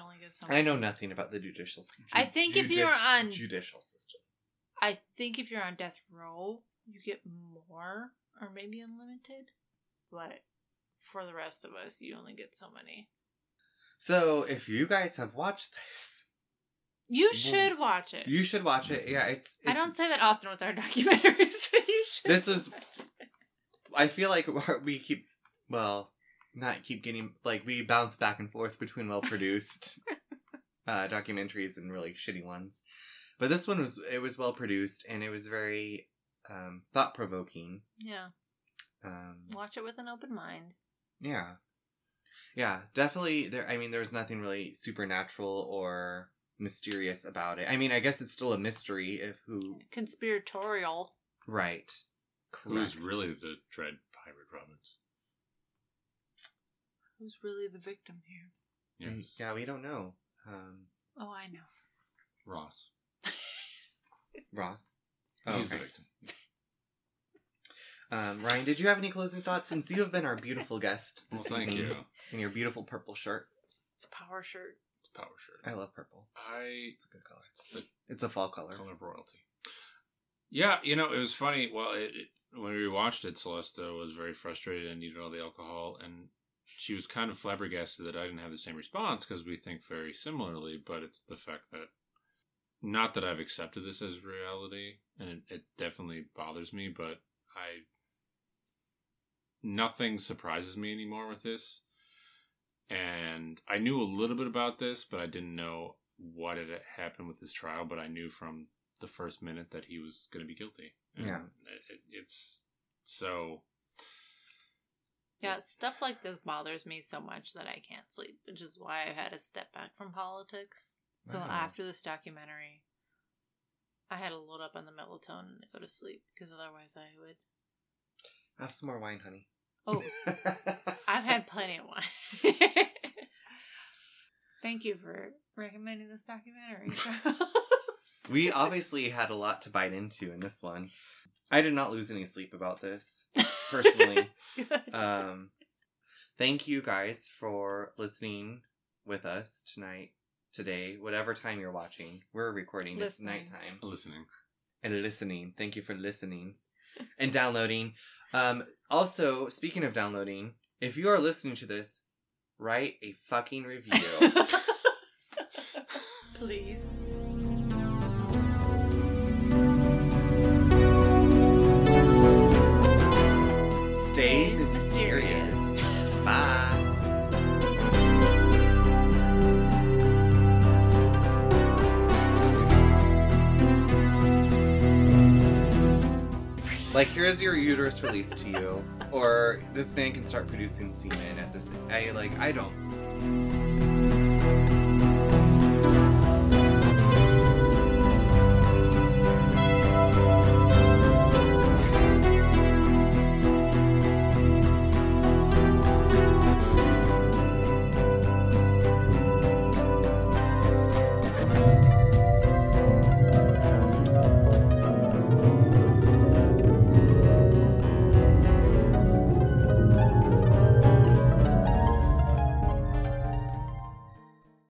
only get so many. I know nothing about the judicial system. I think if you're on... Judicial system. I think if you're on death row, you get more, or maybe unlimited. But for the rest of us, you only get so many. So if you guys have watched this... You should watch it. You should watch it. Yeah, it's I don't say that often with our documentaries, but you should. This is... I feel like we keep... Well, not keep getting... Like, we bounce back and forth between well-produced documentaries and really shitty ones. But this one was well produced, and it was very thought provoking. Yeah. Watch it with an open mind. Yeah. Yeah, definitely. There was nothing really supernatural or mysterious about it. I mean, I guess it's still a mystery conspiratorial. Right. Correct. Who's really the Dread Pirate Roberts? Who's really the victim here? Yes. Yeah, we don't know. Oh, I know. Ross. Oh, he's okay. The victim. Ryan, did you have any closing thoughts since you have been our beautiful guest? Well, thank you. In your beautiful purple shirt. It's a power shirt. I love purple. It's a good color. It's a fall color. Color of royalty. Yeah, it was funny. Well, when we watched it, Celesta was very frustrated and needed all the alcohol, and she was kind of flabbergasted that I didn't have the same response because we think very similarly, but it's the fact that not that I've accepted this as reality, and it definitely bothers me, but nothing surprises me anymore with this. And I knew a little bit about this, but I didn't know what had happened with his trial, but I knew from the first minute that he was going to be guilty. And yeah. It's so... Yeah, stuff like this bothers me so much that I can't sleep, which is why I had to step back from politics. So after this documentary, I had to load up on the melatonin to go to sleep, because otherwise I would... Have some more wine, honey. Oh, I've had plenty of wine. Thank you for recommending this documentary, Charles. We obviously had a lot to bite into in this one. I did not lose any sleep about this, personally. Thank you guys for listening with us tonight. Today, whatever time you're watching, we're recording. It's nighttime. Listening. Thank you for listening and downloading. Also, speaking of downloading, if you are listening to this, write a fucking review. Please. Stay mysterious. Bye. Like, here's your uterus released to you, or this man can start producing semen at this. I don't.